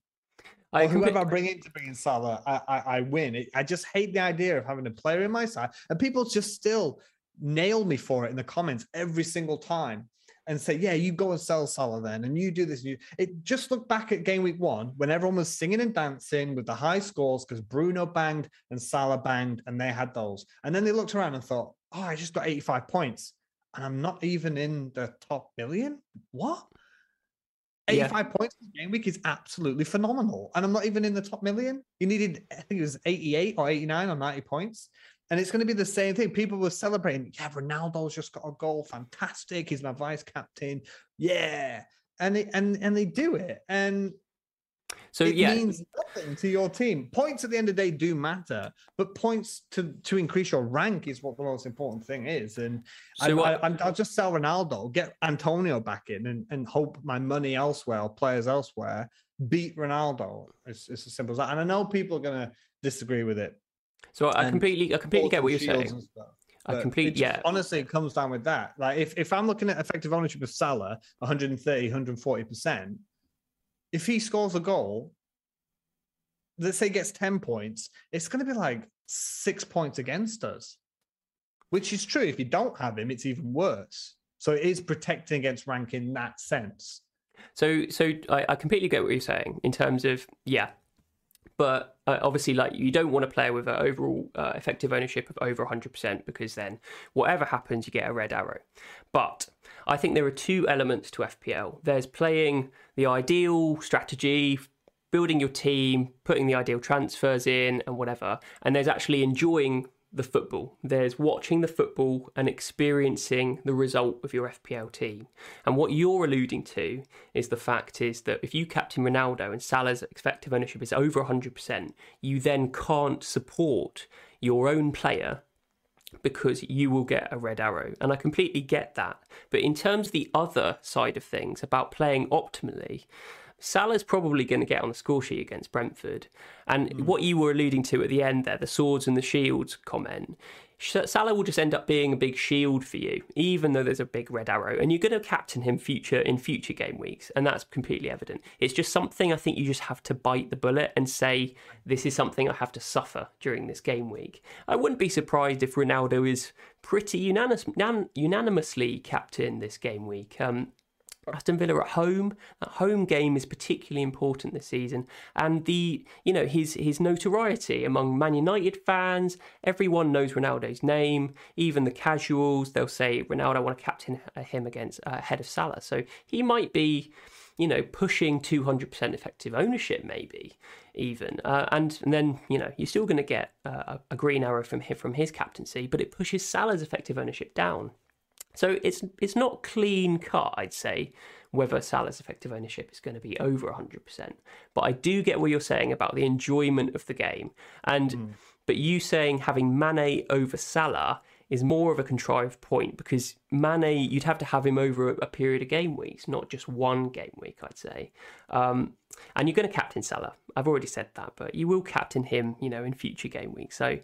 I or whoever I bring in to bring in Salah, I, I, I win. It, I just hate the idea of having a player in my side, and people just still nail me for it in the comments every single time. And say, yeah, you go and sell Salah then, and you do this. You it just look back at game week one when everyone was singing and dancing with the high scores because Bruno banged and Salah banged, and they had those. And then they looked around and thought, oh, I just got eighty-five points, and I'm not even in the top million. What? Yeah. eighty-five points in game week is absolutely phenomenal, and I'm not even in the top million. You needed, I think it was eighty-eight or eighty-nine or ninety points. And it's going to be the same thing. People were celebrating. Yeah, Ronaldo's just got a goal. Fantastic. He's my vice captain. Yeah. And they, and, and they do it. And so it yeah. means nothing to your team. Points at the end of the day do matter, but points to, to increase your rank is what the most important thing is. And so I, I, I, I'll just sell Ronaldo, get Antonio back in and, and hope my money elsewhere, players elsewhere, beat Ronaldo. It's, it's as simple as that. And I know people are going to disagree with it. So I completely, I completely get what you're saying. I completely, yeah. Honestly, it comes down with that. Like if, if I'm looking at effective ownership of Salah, one hundred thirty, one hundred forty percent, if he scores a goal, let's say gets ten points, it's going to be like six points against us, which is true. If you don't have him, it's even worse. So it is protecting against rank in that sense. So, so I, I completely get what you're saying in terms of, yeah. But uh, obviously, like you don't want to play with an overall uh, effective ownership of over one hundred percent because then whatever happens, you get a red arrow. But I think there are two elements to F P L. There's playing the ideal strategy, building your team, putting the ideal transfers in and whatever. And there's actually enjoying the football. There's watching the football and experiencing the result of your F P L team. And what you're alluding to is the fact is that if you captain Ronaldo and Salah's effective ownership is over one hundred percent, you then can't support your own player because you will get a red arrow. And I completely get that. But in terms of the other side of things, about playing optimally, Salah's probably going to get on the score sheet against Brentford. And mm. what you were alluding to at the end there, the swords and the shields comment, Salah will just end up being a big shield for you, even though there's a big red arrow. And you're going to captain him future in future game weeks. And that's completely evident. It's just something I think you just have to bite the bullet and say, this is something I have to suffer during this game week. I wouldn't be surprised if Ronaldo is pretty unanimous, nan, unanimously captain this game week. Um, Aston Villa at home. That home game is particularly important this season, and the you know his his notoriety among Man United fans. Everyone knows Ronaldo's name. Even the casuals, they'll say Ronaldo. I want to captain him against uh, ahead of Salah. So he might be, you know, pushing two hundred percent effective ownership, maybe even, uh, and, and then you know you're still going to get uh, a green arrow from him from his captaincy, but it pushes Salah's effective ownership down. So it's it's not clean cut, I'd say, whether Salah's effective ownership is going to be over one hundred percent. But I do get what you're saying about the enjoyment of the game. And mm. But you saying having Mane over Salah is more of a contrived point, because Mane, you'd have to have him over a period of game weeks, not just one game week, I'd say. Um, and you're going to captain Salah. I've already said that, but you will captain him, you know, in future game weeks. So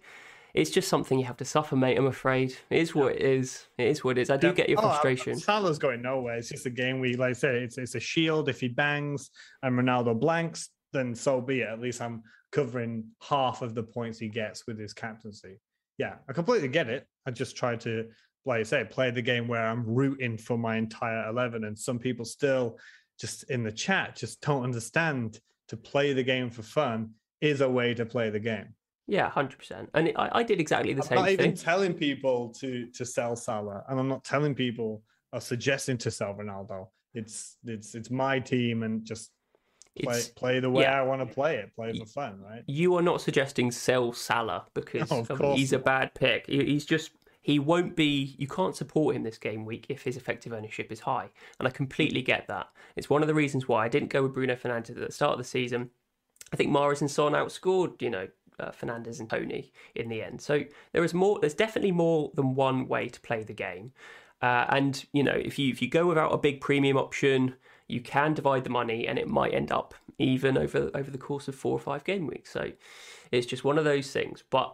it's just something you have to suffer, mate, I'm afraid. It is what it is. It is what it is. I do yeah. get your frustration. Oh, Salah's going nowhere. It's just a game where, like I say, it's, it's a shield. If he bangs and Ronaldo blanks, then so be it. At least I'm covering half of the points he gets with his captaincy. Yeah, I completely get it. I just try to, like I say, play the game where I'm rooting for my entire eleven. And some people still, just in the chat, just don't understand to play the game for fun is a way to play the game. Yeah, one hundred percent. And it, I, I did exactly the I'm same thing. I'm not even telling people to, to sell Salah, and I'm not telling people or suggesting to sell Ronaldo. It's it's it's my team, and just play, play the way yeah. I want to play it. Play it for fun, right? You are not suggesting sell Salah because no, of of he's a bad pick. He's just... He won't be, you can't support him this game week if his effective ownership is high. And I completely get that. It's one of the reasons why I didn't go with Bruno Fernandes at the start of the season. I think Mahrez and Son outscored, you know, Uh, Fernandes and Tony in the end. So there is more, there's definitely more than one way to play the game. Uh, and, you know, if you if you go without a big premium option, you can divide the money and it might end up even over, over the course of four or five game weeks. So it's just one of those things. But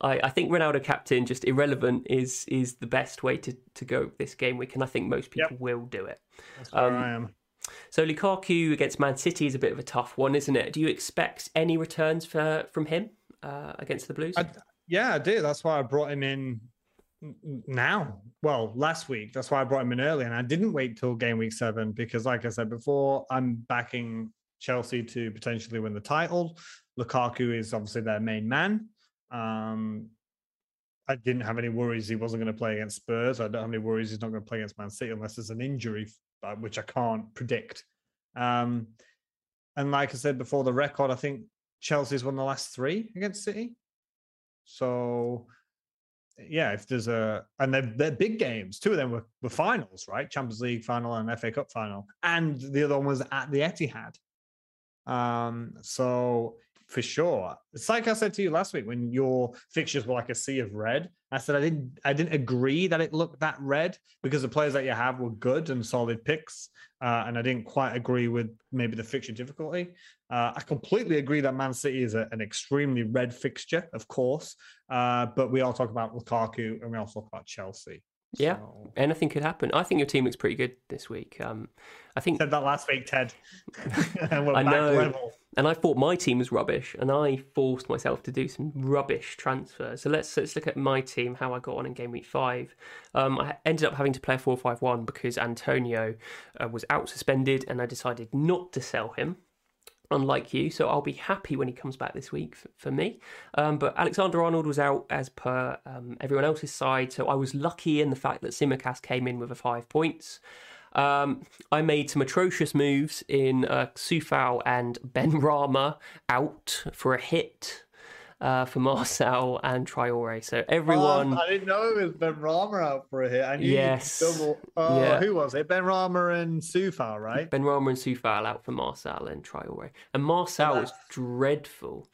I, I think Ronaldo captain, just irrelevant, is is the best way to, to go this game week. And I think most people yep. will do it. That's where um, I am. So Lukaku against Man City is a bit of a tough one, isn't it? Do you expect any returns for, from him uh, against the Blues? I, yeah, I do. That's why I brought him in now. Well, last week. That's why I brought him in early, and I didn't wait till game week seven because, like I said before, I'm backing Chelsea to potentially win the title. Lukaku is obviously their main man. Um, I didn't have any worries he wasn't going to play against Spurs. I don't have any worries he's not going to play against Man City unless there's an injury, which I can't predict. Um, and like I said before, the record, I think Chelsea's won the last three against City. So, yeah, if there's a... And they're, they're big games. Two of them were, were finals, right? Champions League final and F A Cup final. And the other one was at the Etihad. Um, so... For sure. It's like I said to you last week when your fixtures were like a sea of red. I said I didn't I didn't agree that it looked that red because the players that you have were good and solid picks. Uh, and I didn't quite agree with maybe the fixture difficulty. Uh, I completely agree that Man City is a, an extremely red fixture, of course. Uh, but we all talk about Lukaku and we all talk about Chelsea. Yeah, so anything could happen. I think your team looks pretty good this week. Um, I think said that last week, Ted. and we're I back know, level. And I thought my team was rubbish, and I forced myself to do some rubbish transfers. So let's let's look at my team, how I got on in game week five. Um, I ended up having to play a four five one because Antonio uh, was out suspended, and I decided not to sell him. Unlike you, so I'll be happy when he comes back this week for, for me. Um, but Alexander-Arnold was out as per um, everyone else's side, so I was lucky in the fact that Tsimikas came in with a five points. Um, I made some atrocious moves in uh, Sufal and Benrahma out for a hit. uh, for Marcel and Traoré. So everyone... Oh, I didn't know it was Benrahma out for a hit. I knew yes. Double... Oh, yeah. Who was it? Benrahma and Soufal, right? Benrahma and Soufal out for Marcel and Traoré. And Marcel is dreadful.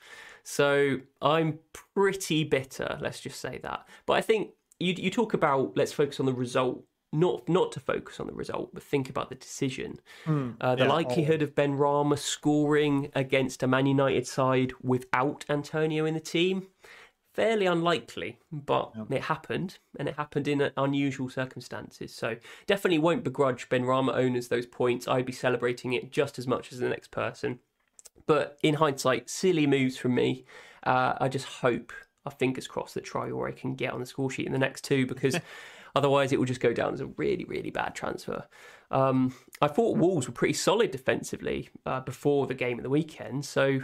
So I'm pretty bitter, let's just say that. But I think you you talk about, let's focus on the result. Not not to focus on the result, but think about the decision. Mm, uh, the yeah, likelihood oh. of Benrahma scoring against a Man United side without Antonio in the team, fairly unlikely, but yeah. it happened, and it happened in unusual circumstances. So definitely won't begrudge Benrahma owners those points. I'd be celebrating it just as much as the next person. But in hindsight, silly moves from me. Uh, I just hope, I fingers crossed, that Traoré can get on the score sheet in the next two, because... Otherwise, it will just go down as a really, really bad transfer. Um, I thought Wolves were pretty solid defensively uh, before the game at the weekend, so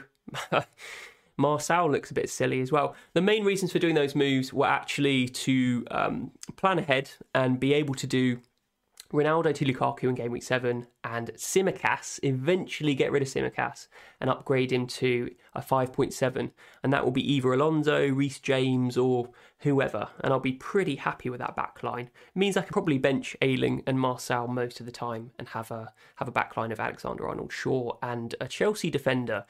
Marcel looks a bit silly as well. The main reasons for doing those moves were actually to um, plan ahead and be able to do Ronaldo to Lukaku in game week seven and Tsimikas, eventually get rid of Tsimikas and upgrade him to a five point seven. And that will be either Alonso, Reece James or whoever. And I'll be pretty happy with that back line. It means I can probably bench Ayling and Marcel most of the time and have a have a back line of Alexander-Arnold, Shaw and a Chelsea defender.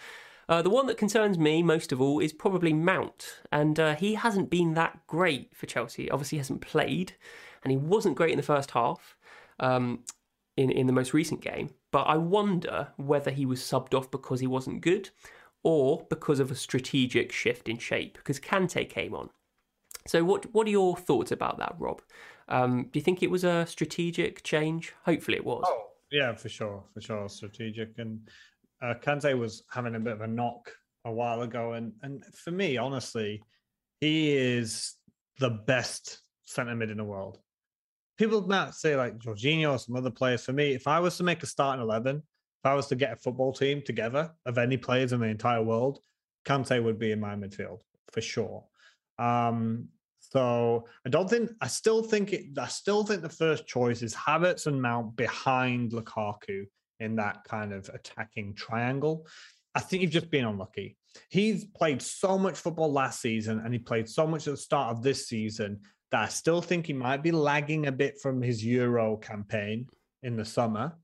Uh, the one that concerns me most of all is probably Mount. And uh, he hasn't been that great for Chelsea. Obviously he hasn't played and he wasn't great in the first half. Um, in, in the most recent game, but I wonder whether he was subbed off because he wasn't good or because of a strategic shift in shape, because Kante came on. So what, what are your thoughts about that, Rob? Um, do you think it was a strategic change? Hopefully it was. Oh, yeah, for sure, for sure, strategic. And uh, Kante was having a bit of a knock a while ago, and, and for me, honestly, he is the best centre mid in the world. People now say like Jorginho or some other players. For me, if I was to make a starting eleven, if I was to get a football team together of any players in the entire world, Kante would be in my midfield for sure. Um, so I don't think, I still think it, I still think the first choice is Havertz and Mount behind Lukaku in that kind of attacking triangle. I think you've just been unlucky. He's played so much football last season and he played so much at the start of this season that I still think he might be lagging a bit from his Euro campaign in the summer.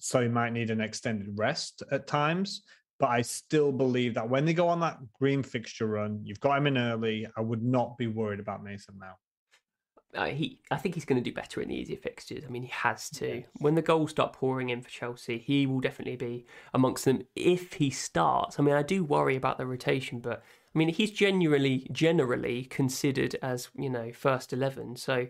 So he might need an extended rest at times. But I still believe that when they go on that green fixture run, you've got him in early. I would not be worried about Mason Mount. Uh, he, I think he's going to do better in the easier fixtures. I mean, he has to. Yes. When the goals start pouring in for Chelsea, he will definitely be amongst them if he starts. I mean, I do worry about the rotation, but... I mean, he's generally generally considered as, you know, first eleven. So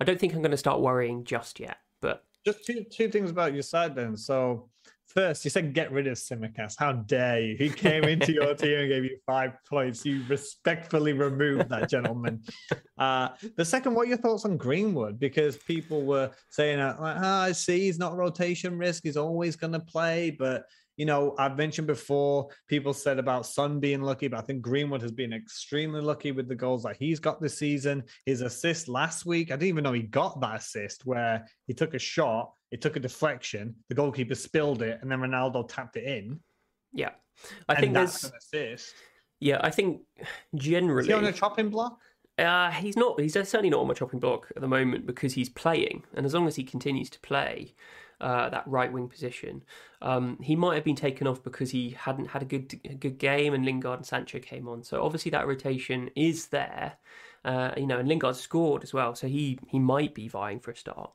I don't think I'm going to start worrying just yet. But just two two things about your side then. So first, you said get rid of Tsimikas. How dare you? He came into your team and gave you five points. You respectfully removed that gentleman. uh, the second, what are your thoughts on Greenwood? Because people were saying, like, oh, I see he's not rotation risk. He's always going to play, but... You know, I've mentioned before, people said about Son being lucky, but I think Greenwood has been extremely lucky with the goals that he's got this season. His assist last week, I didn't even know he got that assist where he took a shot, it took a deflection, the goalkeeper spilled it, and then Ronaldo tapped it in. Yeah. I and think that's there's... an assist. Yeah, I think generally... Is he on a chopping block? Uh, he's not. He's certainly not on my chopping block at the moment because he's playing. And as long as he continues to play... Uh, that right wing position. Um, he might have been taken off because he hadn't had a good a good game, and Lingard and Sancho came on. So obviously that rotation is there, uh, you know. And Lingard scored as well, so he he might be vying for a start.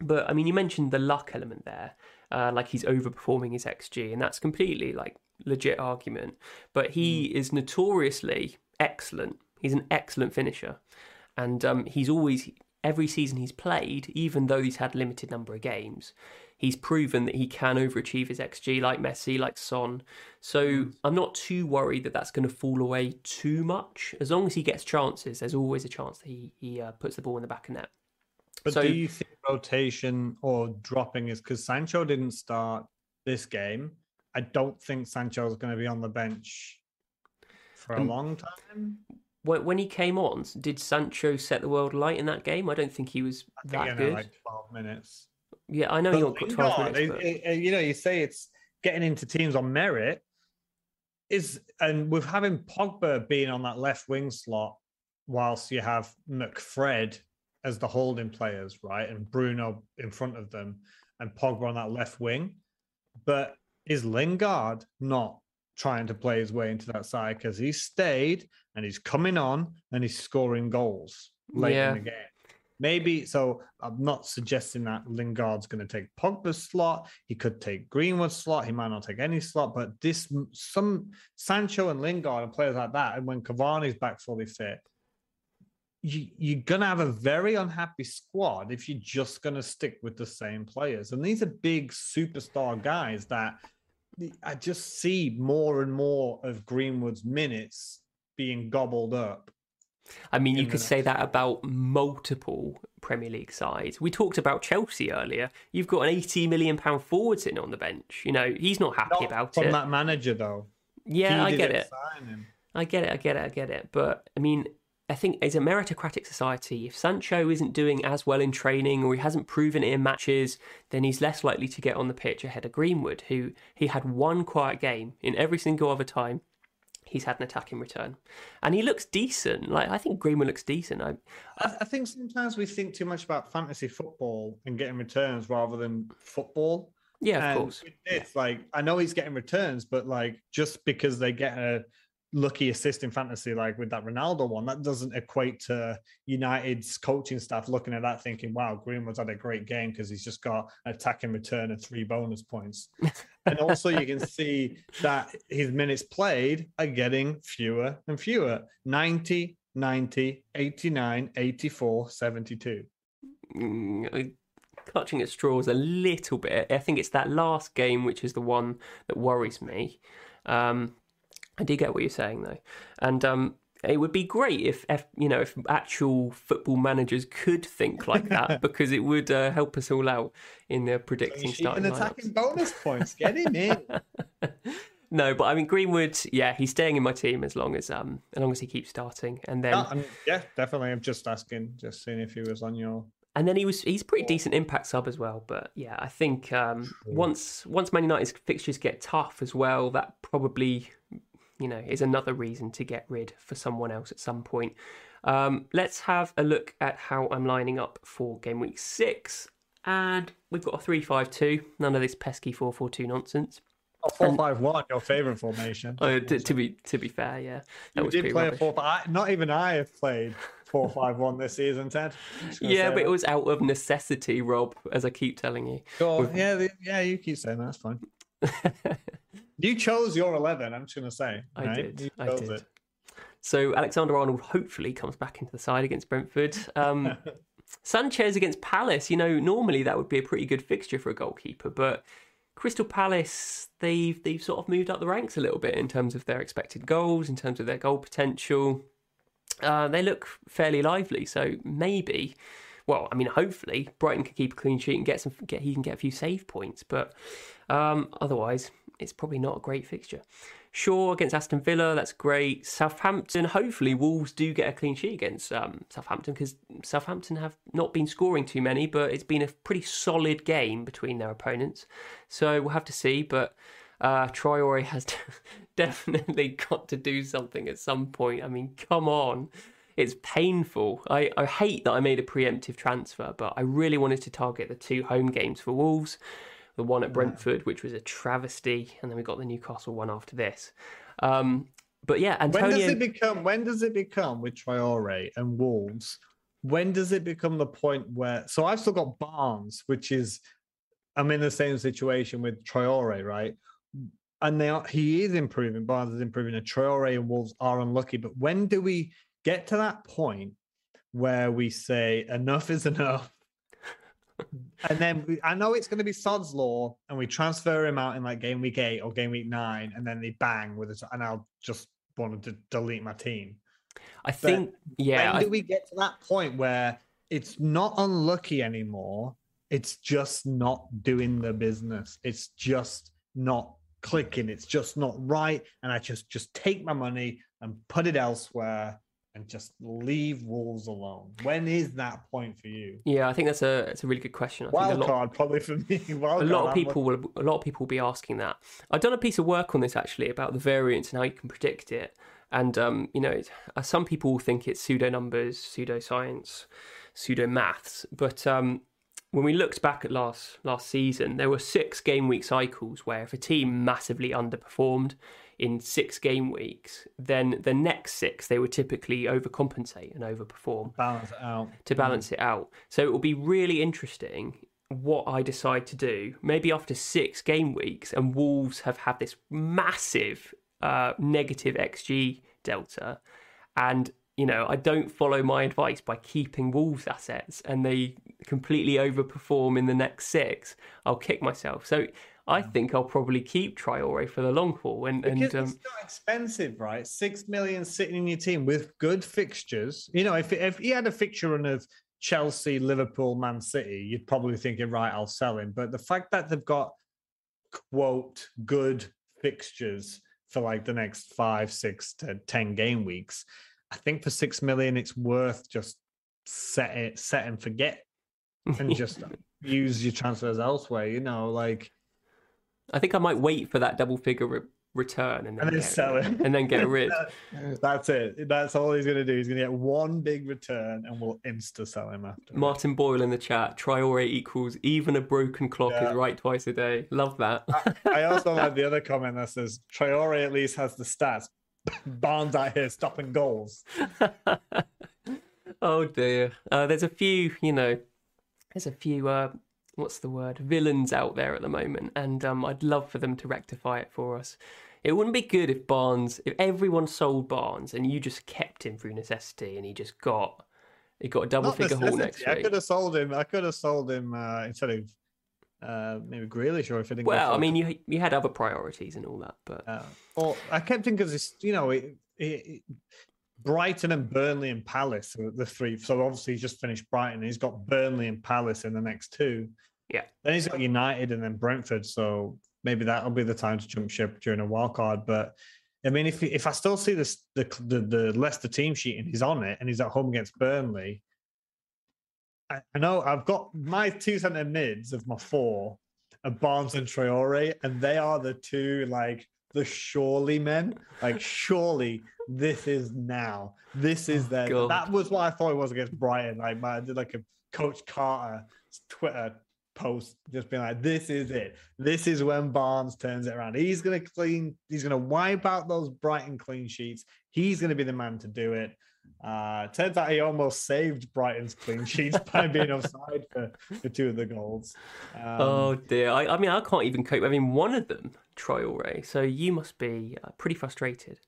But I mean, you mentioned the luck element there, uh, like he's overperforming his X G, and that's completely like legit argument. But he mm. is notoriously excellent. He's an excellent finisher, and um, he's always. Every season he's played, even though he's had limited number of games, he's proven that he can overachieve his X G like Messi, like Son. So I'm not too worried that that's going to fall away too much. As long as he gets chances, there's always a chance that he, he uh, puts the ball in the back of net. But so, do you think rotation or dropping is... Because Sancho didn't start this game. I don't think Sancho's going to be on the bench for a um, long time. When he came on, did Sancho set the world alight in that game? I don't think he was I think that good. Like twelve minutes. Yeah, I know but he got twelve not. minutes. But... You know, you say it's getting into teams on merit. is, and with having Pogba being on that left wing slot, whilst you have McFred as the holding players, right, and Bruno in front of them, and Pogba on that left wing, but is Lingard not trying to play his way into that side, because he's stayed and he's coming on and he's scoring goals late yeah. in the game? Maybe, so I'm not suggesting that Lingard's going to take Pogba's slot. He could take Greenwood's slot. He might not take any slot, but this, some Sancho and Lingard and players like that, and when Cavani's back fully fit, you, you're going to have a very unhappy squad if you're just going to stick with the same players. And these are big superstar guys that I just see more and more of Greenwood's minutes being gobbled up. I mean, you could say that about multiple Premier League sides. We talked about Chelsea earlier. You've got an eighty million pound forward sitting on the bench. You know, he's not happy about it. From that manager, though. Yeah, I get it. I get it, I get it, I get it. But, I mean, I think it's a meritocratic society. If Sancho isn't doing as well in training or he hasn't proven it in matches, then he's less likely to get on the pitch ahead of Greenwood, who he had one quiet game in every single other time. He's had an attacking return. And he looks decent. Like, I think Greenwood looks decent. I, I, I think sometimes we think too much about fantasy football and getting returns rather than football. Yeah, of and course. It's yeah. like, I know he's getting returns, but like, just because they get a lucky assist in fantasy, like with that Ronaldo one, that doesn't equate to United's coaching staff looking at that thinking, wow, Greenwood's had a great game because he's just got an attacking return and three bonus points. And also you can see that his minutes played are getting fewer and fewer. ninety, ninety, eighty-nine, eighty-four, seventy-two. Mm, clutching at straws a little bit. I think it's that last game, which is the one that worries me. Um, I do get what you're saying, though. And um, it would be great if, if, you know, if actual football managers could think like that, because it would uh, help us all out in the predicting so starting lineups. Attacking bonus points. Get him in. No, but I mean, Greenwood, yeah, he's staying in my team as long as um, as long as he keeps starting. And then, no, I mean, yeah, definitely. I'm just asking, just seeing if he was on your... And then he was he's pretty decent impact sub as well. But yeah, I think um, once, once Man United's fixtures get tough as well, that probably... you know, is another reason to get rid for someone else at some point. Um, let's have a look at how I'm lining up for game week six. And we've got a three five two. None of this pesky four four two nonsense. Oh, four five one, your favourite formation. Oh, to, to be to be fair, yeah. That you was did play rubbish. A four. I, not even I have played four five one this season, Ted. Yeah, but that. It was out of necessity, Rob, as I keep telling you. Sure. With... Yeah, yeah, you keep saying that. That's fine. You chose your eleven, I'm just going to say. I right? did, I did. It. So Alexander-Arnold hopefully comes back into the side against Brentford. Um, Sanchez against Palace, you know, normally that would be a pretty good fixture for a goalkeeper, but Crystal Palace, they've, they've sort of moved up the ranks a little bit in terms of their expected goals, in terms of their goal potential. Uh, they look fairly lively, so maybe... Well, I mean, hopefully Brighton can keep a clean sheet and get some. Get, he can get a few save points, but um, otherwise it's probably not a great fixture. Shaw against Aston Villa, that's great. Southampton, hopefully Wolves do get a clean sheet against um, Southampton, because Southampton have not been scoring too many, but it's been a pretty solid game between their opponents. So we'll have to see, but uh, Traoré has definitely got to do something at some point. I mean, come on. It's painful. I, I hate that I made a preemptive transfer, but I really wanted to target the two home games for Wolves, the one at Brentford, which was a travesty, and then we got the Newcastle one after this. Um, but yeah, Antonio... When does it become, when does it become with Traoré and Wolves, when does it become the point where... So I've still got Barnes, which is... I'm in the same situation with Traoré, right? And they are, he is improving, Barnes is improving, and Traoré and Wolves are unlucky, but when do we... get to that point where we say enough is enough, and then we, I know it's going to be Sod's law, and we transfer him out in like game week eight or game week nine, and then they bang with it, and I'll just want to delete my team. I but think, yeah. When I... do we get to that point where it's not unlucky anymore? It's just not doing the business. It's just not clicking. It's just not right, and I just just take my money and put it elsewhere. and just leave Wolves alone? When is that point for you? Yeah, I think that's a it's a really good question. I Wild think a lot, card probably for me. Wild a lot card, of people will a lot of people will be asking that. I've done a piece of work on this actually about the variance and how you can predict it. And um, you know, some people think it's pseudo numbers, pseudo science, pseudo maths, but um, when we looked back at last last season, there were six game week cycles where if a team massively underperformed in six game weeks, then the next six they would typically overcompensate and overperform. Balance it out. To balance it out. So it will be really interesting what I decide to do. Maybe after six game weeks, and Wolves have had this massive uh, negative X G delta, and you know, I don't follow my advice by keeping Wolves assets and they completely overperform in the next six, I'll kick myself. So I think I'll probably keep Traoré for the long haul. And, because and, um, it's not expensive, right? Six million sitting in your team with good fixtures. You know, if, if he had a fixture run of Chelsea, Liverpool, Man City, you'd probably think, right, I'll sell him. But the fact that they've got, quote, good fixtures for like the next five, six to ten game weeks, I think for six million, it's worth just set it, set and forget, and just use your transfers elsewhere. You know, like I think I might wait for that double figure re- return and then, and then sell it, and then get rid. That's it. That's all he's going to do. He's going to get one big return, and we'll insta sell him after. Martin Boyle in the chat: Traoré equals even a broken clock yeah. is right twice a day. Love that. I, I also like the other comment that says Traoré at least has the stats. Barnes out here stopping goals. Oh dear. Uh, there's a few, you know, there's a few, uh, what's the word, villains out there at the moment, and um, I'd love for them to rectify it for us. It wouldn't be good if Barnes, if everyone sold Barnes and you just kept him through necessity and he just got, he got a double figure haul next week. I could have sold him, I could have sold him uh, instead of Uh, maybe Grealish, or if I didn't. Well, I mean, you you had other priorities and all that, but uh, or I kept thinking because you know it, it, it, Brighton and Burnley and Palace are the three. So obviously he's just finished Brighton. He's got Burnley and Palace in the next two. Yeah. Then he's got United and then Brentford. So maybe that'll be the time to jump ship during a wild card. But I mean, if if I still see this the the, the Leicester team sheet and he's on it and he's at home against Burnley. I know I've got my two centre mids of my four are Barnes and Traoré, and they are the two, like, the surely men. Like, surely this is now. This is their... God. That was what I thought it was against Brighton. Like, my, I did, like, a Coach Carter Twitter post just being like, this is it. This is when Barnes turns it around. He's going to clean... He's going to wipe out those Brighton clean sheets. He's going to be the man to do it. Uh, turns out he almost saved Brighton's clean sheets by being offside for, for two of the goals. Um, oh dear! I, I mean, I can't even cope. I mean, one of them, Traoré. So you must be uh, pretty frustrated.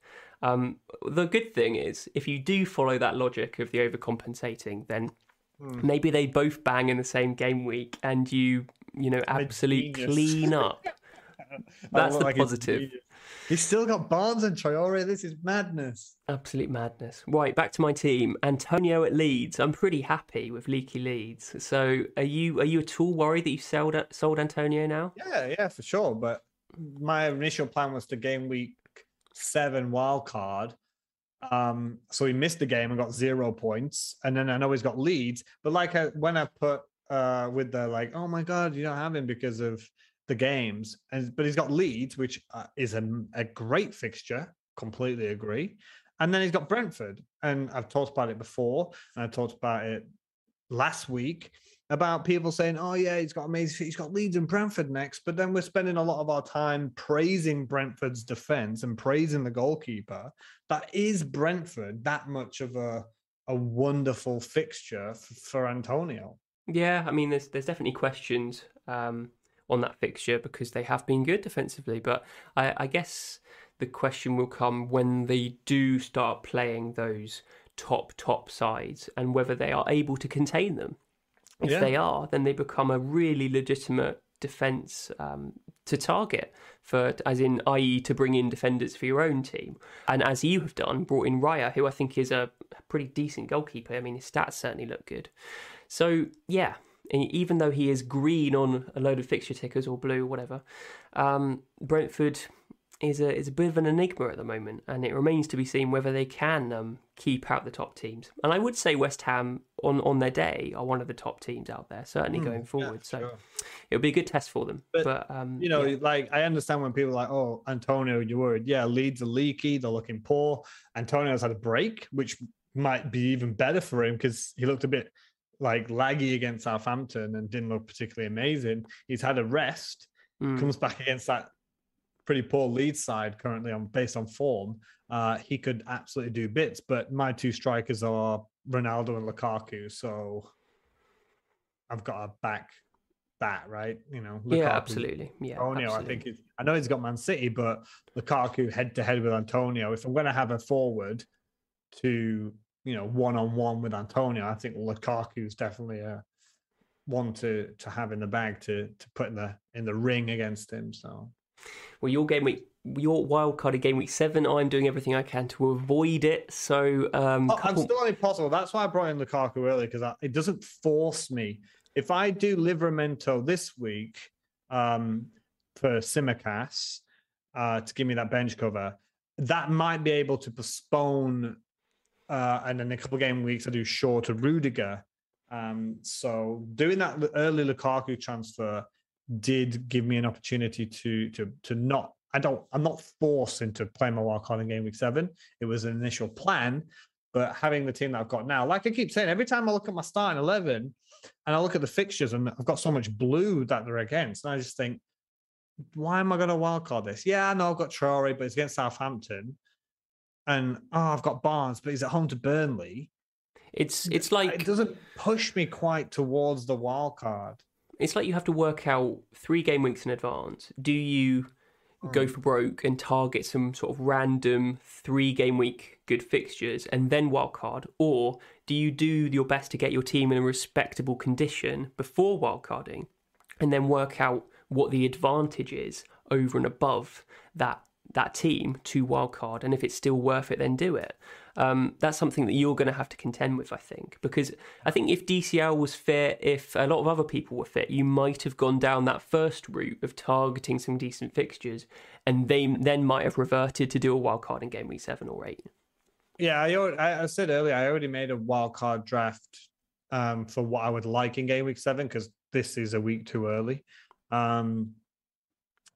Um, the good thing is, if you do follow that logic of the overcompensating, then mm. maybe they both bang in the same game week, and you, you know, absolute clean up. That's the like positive. He's still got Barnes and Traoré. This is madness. Absolute madness. Right, back to my team. Antonio at Leeds. I'm pretty happy with leaky Leeds. So are you are you at all worried that you sold sold Antonio now? Yeah, yeah, for sure. But my initial plan was to game week seven wild card. Um, so he missed the game and got zero points. And then I know he's got Leeds. But like I, when I put uh, with the like, oh my God, you don't have him because of... the games, and but he's got Leeds, which is a, a great fixture, completely agree, and then he's got Brentford, and I've talked about it before, and I talked about it last week about people saying, oh yeah, he's got amazing, he's got Leeds and Brentford next, but then we're spending a lot of our time praising Brentford's defense and praising the goalkeeper. That is Brentford, that much of a a wonderful fixture for, for Antonio. Yeah, I mean, there's there's definitely questions um on that fixture because they have been good defensively, but I, I guess the question will come when they do start playing those top top sides and whether they are able to contain them. If yeah. they are, then they become a really legitimate defense um, to target for, as in, that is, to bring in defenders for your own team. And as you have done, brought in Raya, who I think is a pretty decent goalkeeper. I mean, his stats certainly look good. So yeah. And even though he is green on a load of fixture tickers or blue or whatever, um, Brentford is a is a bit of an enigma at the moment, and it remains to be seen whether they can um, keep out the top teams. And I would say West Ham on, on their day are one of the top teams out there, certainly mm, going forward. Yeah, so sure. It'll be a good test for them. But, but um, you know, yeah. like I understand when people are like, oh, Antonio, you're worried. Yeah, Leeds are leaky. They're looking poor. Antonio's had a break, which might be even better for him because he looked a bit like laggy against Southampton and didn't look particularly amazing. He's had a rest, mm. comes back against that pretty poor Leeds side currently on based on form. Uh, he could absolutely do bits, but my two strikers are Ronaldo and Lukaku, so I've got to back that, right? You know, Lukaku, yeah, absolutely. Yeah, Antonio, absolutely. I think he's, I know he's got Man City, but Lukaku head to head with Antonio. If I'm going to have a forward to, you know, one-on-one with Antonio, I think Lukaku is definitely a one to to have in the bag to to put in the in the ring against him. So, well, your game week, your wildcard in game week seven, I'm doing everything I can to avoid it. So um, oh, couple... I'm still impossible. That's why I brought in Lukaku early, because it doesn't force me. If I do Livramento this week um, for Simicast uh, to give me that bench cover, that might be able to postpone. Uh, and then a couple of game weeks, I do Shaw to Rudiger. Um, so doing that early Lukaku transfer did give me an opportunity to to to not. I don't. I'm not forced into playing my wildcard in game week seven. It was an initial plan, but having the team that I've got now, like I keep saying, every time I look at my starting eleven and I look at the fixtures, and I've got so much blue that they're against, and I just think, why am I going to wildcard this? Yeah, I know I've got Traoré, but it's against Southampton. And oh, I've got Barnes, but he's at home to Burnley. It's it's like it doesn't push me quite towards the wild card. It's like you have to work out three game weeks in advance. Do you mm. go for broke and target some sort of random three game week good fixtures and then wild card, or do you do your best to get your team in a respectable condition before wild carding, and then work out what the advantage is over and above that? that team to wildcard, and if it's still worth it, then do it. Um, that's something that you're going to have to contend with, I think, because I think if D C L was fit, if a lot of other people were fit, you might have gone down that first route of targeting some decent fixtures, and they then might have reverted to do a wildcard in game week seven or eight. Yeah, I, I said earlier, I already made a wildcard draft um, for what I would like in game week seven, because this is a week too early. Um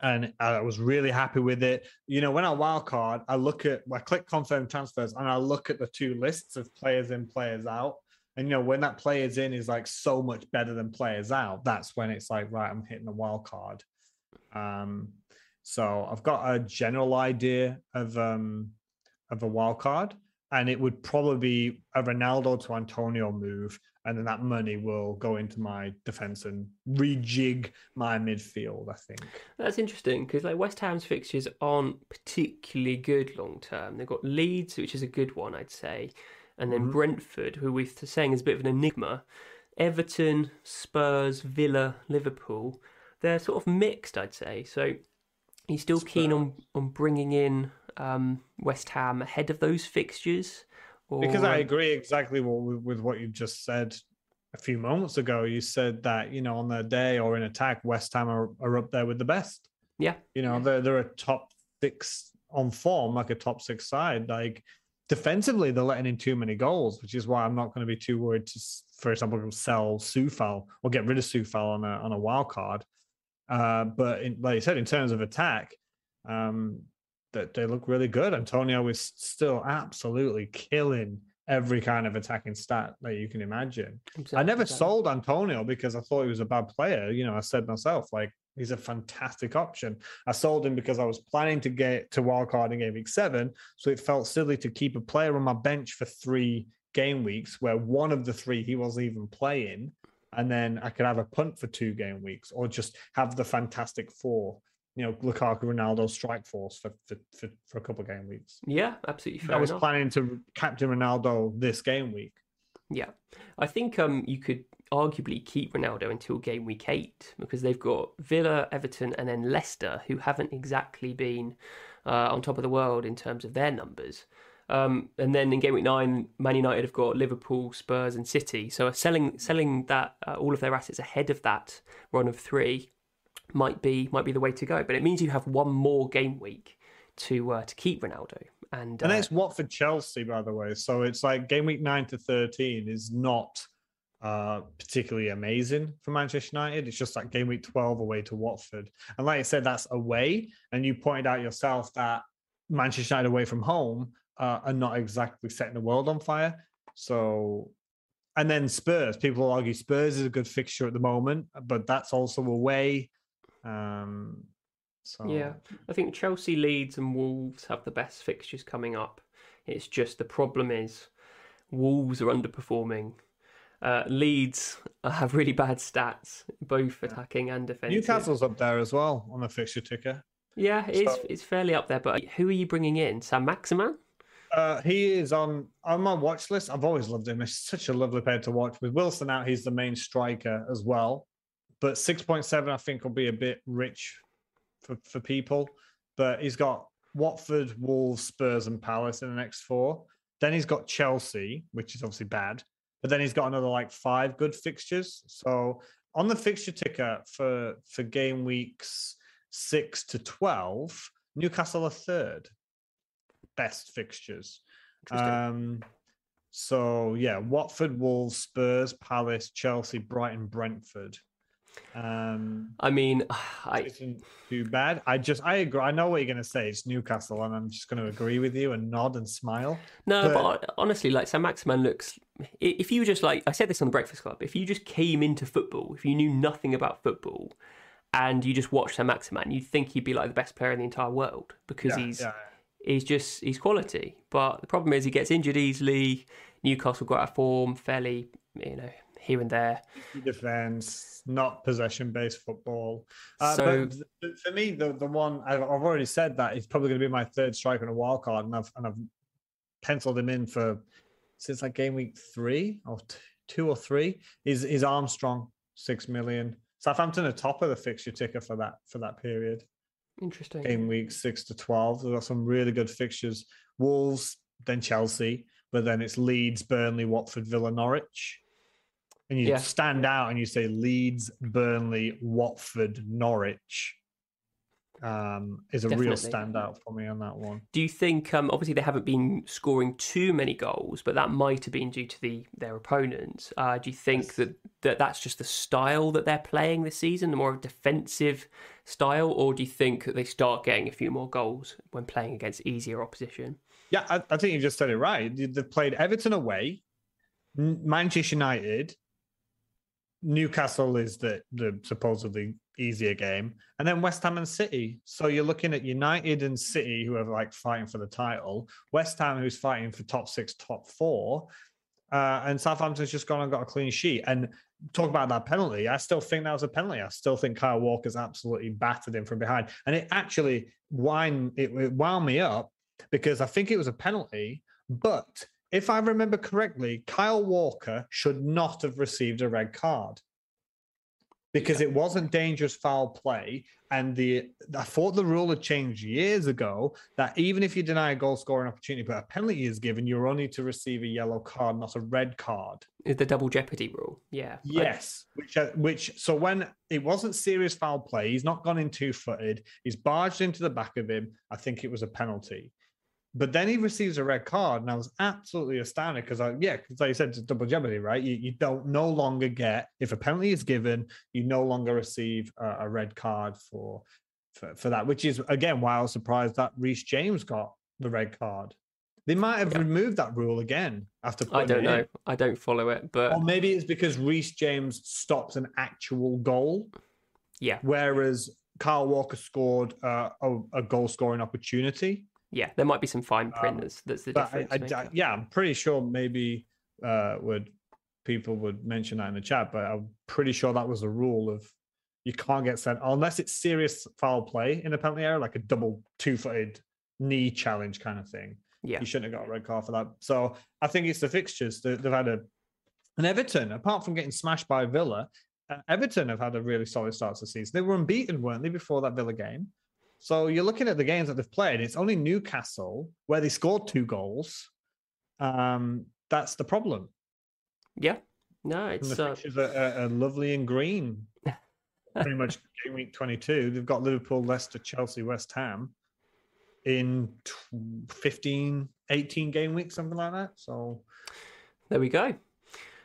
And I was really happy with it. You know, when I wildcard, I look at, I click confirm transfers and I look at the two lists of players in, players out. And, you know, when that players in is like so much better than players out, that's when it's like, right, I'm hitting the wildcard. Um, so I've got a general idea of um, of a wildcard, and it would probably be a Ronaldo to Antonio move. And then that money will go into my defence and rejig my midfield, I think. That's interesting, because like West Ham's fixtures aren't particularly good long-term. They've got Leeds, which is a good one, I'd say, and then mm-hmm. Brentford, who we're saying is a bit of an enigma. Everton, Spurs, Villa, Liverpool, they're sort of mixed, I'd say. So he's still Spurs. keen on, on bringing in um, West Ham ahead of those fixtures. Or... Because I agree exactly with what you just said a few moments ago. You said that, you know, on their day or in attack, West Ham are, are up there with the best. Yeah. You know, they're, they're a top six on form, like a top six side. Like, defensively, they're letting in too many goals, which is why I'm not going to be too worried to, for example, sell Soufal or get rid of Soufal on a, on a wild card. Uh, but in, like you said, in terms of attack... Um, that they look really good. Antonio is still absolutely killing every kind of attacking stat that you can imagine. Exactly. I never exactly. sold Antonio because I thought he was a bad player. You know, I said myself, like, he's a fantastic option. I sold him because I was planning to get to wildcard in game week seven, so it felt silly to keep a player on my bench for three game weeks where one of the three he wasn't even playing, and then I could have a punt for two game weeks or just have the fantastic four. You know, Lukaku, Ronaldo, strike force for for, for, for a couple of game weeks. Yeah, absolutely. Fair I was enough. planning to captain Ronaldo this game week. Yeah, I think um you could arguably keep Ronaldo until game week eight, because they've got Villa, Everton, and then Leicester, who haven't exactly been uh, on top of the world in terms of their numbers. Um, and then in game week nine, Man United have got Liverpool, Spurs, and City. So selling selling that uh, all of their assets ahead of that run of three. might be might be the way to go, but it means you have one more game week to uh, to keep Ronaldo. And, and uh, it's Watford Chelsea, by the way. So it's like game week nine to thirteen is not uh, particularly amazing for Manchester United. It's just like game week twelve away to Watford. And like I said, that's away. And you pointed out yourself that Manchester United away from home uh, are not exactly setting the world on fire. So, and then Spurs. People will argue Spurs is a good fixture at the moment, but that's also away. Um, so yeah, I think Chelsea, Leeds, and Wolves have the best fixtures coming up. It's just the problem is Wolves are underperforming. Uh, Leeds have really bad stats, both attacking and defensive. Newcastle's up there as well on the fixture ticker. Yeah, it's so, it's fairly up there. But who are you bringing in? Sam Maximan? Uh, he is on, on my watch list. I've always loved him. He's such a lovely player to watch. With Wilson out, he's the main striker as well. But six point seven, I think, will be a bit rich for, for people. But he's got Watford, Wolves, Spurs and Palace in the next four. Then he's got Chelsea, which is obviously bad. But then he's got another, like, five good fixtures. So on the fixture ticker for, for game weeks six to twelve, Newcastle are third best fixtures. Um, so, yeah, Watford, Wolves, Spurs, Palace, Chelsea, Brighton, Brentford. Um, I mean, I... isn't too bad. I just, I agree. I know what you're going to say. It's Newcastle, and I'm just going to agree with you and nod and smile. No, but, but honestly, like Sam Maximan looks, if you just like, I said this on the Breakfast Club, if you just came into football, if you knew nothing about football, and you just watch Sam Maximan, you'd think he'd be like the best player in the entire world because yeah, he's yeah. he's just he's quality. But the problem is he gets injured easily. Newcastle got out of form fairly, you know, here and there. Defense, not possession-based football. Uh, so but for me, the the one I've already said that is probably going to be my third striker in a wild card, and I've and I've penciled him in for since like game week three or t- two or three is is Armstrong, six million. Southampton are top of the fixture ticker for that for that period. Interesting. Game week six to twelve. They've got some really good fixtures. Wolves, then Chelsea, but then it's Leeds, Burnley, Watford, Villa, Norwich. And you yeah. stand out and you say Leeds, Burnley, Watford, Norwich um, is a Definitely. real standout for me on that one. Do you think, um, obviously they haven't been scoring too many goals, but that might have been due to the their opponents. Uh, do you think yes. that, that that's just the style that they're playing this season, the more of a defensive style, or do you think that they start getting a few more goals when playing against easier opposition? Yeah, I, I think you just said it right. They've played Everton away, Manchester United, Newcastle is the, the supposedly easier game. And then West Ham and City. So you're looking at United and City, who are like fighting for the title. West Ham, who's fighting for top six, top four. Uh, and Southampton's just gone and got a clean sheet. And talk about that penalty. I still think that was a penalty. I still think Kyle Walker's absolutely battered him from behind. And it actually wind, it, it wound me up because I think it was a penalty, but... if I remember correctly, Kyle Walker should not have received a red card because yeah. it wasn't dangerous foul play. And the I thought the rule had changed years ago that even if you deny a goal scoring opportunity, but a penalty is given, you're only to receive a yellow card, not a red card. The double jeopardy rule. Yeah. Yes. I... Which, which, so when it wasn't serious foul play, he's not gone in two footed, he's barged into the back of him. I think it was a penalty. But then he receives a red card, and I was absolutely astounded because, I, yeah, because like you said, it's double jeopardy, right? You, you don't no longer get, if a penalty is given, you no longer receive a, a red card for, for for that, which is, again, why I was surprised that Reece James got the red card. They might have yeah. removed that rule again after putting I don't it know. In. I don't follow it, but... Or maybe it's because Reece James stopped an actual goal. Yeah. Whereas Kyle Walker scored uh, a, a goal-scoring opportunity. Yeah, there might be some fine print. Um, that's, that's the difference. I, I, yeah, I'm pretty sure maybe uh, would people would mention that in the chat, but I'm pretty sure that was a rule of you can't get sent unless it's serious foul play in a penalty area, like a double two-footed knee challenge kind of thing. Yeah, you shouldn't have got a red card for that. So I think it's the fixtures. They've had a and Everton, apart from getting smashed by Villa, uh, Everton have had a really solid start to the season. They were unbeaten, weren't they, before that Villa game? So you're looking at the games that they've played. It's only Newcastle where they scored two goals. Um, that's the problem. Yeah. No, it's... And the uh... pictures are, are, are lovely and green. Pretty much game week twenty-two. They've got Liverpool, Leicester, Chelsea, West Ham. in fifteen, eighteen game weeks, something like that. So there we go.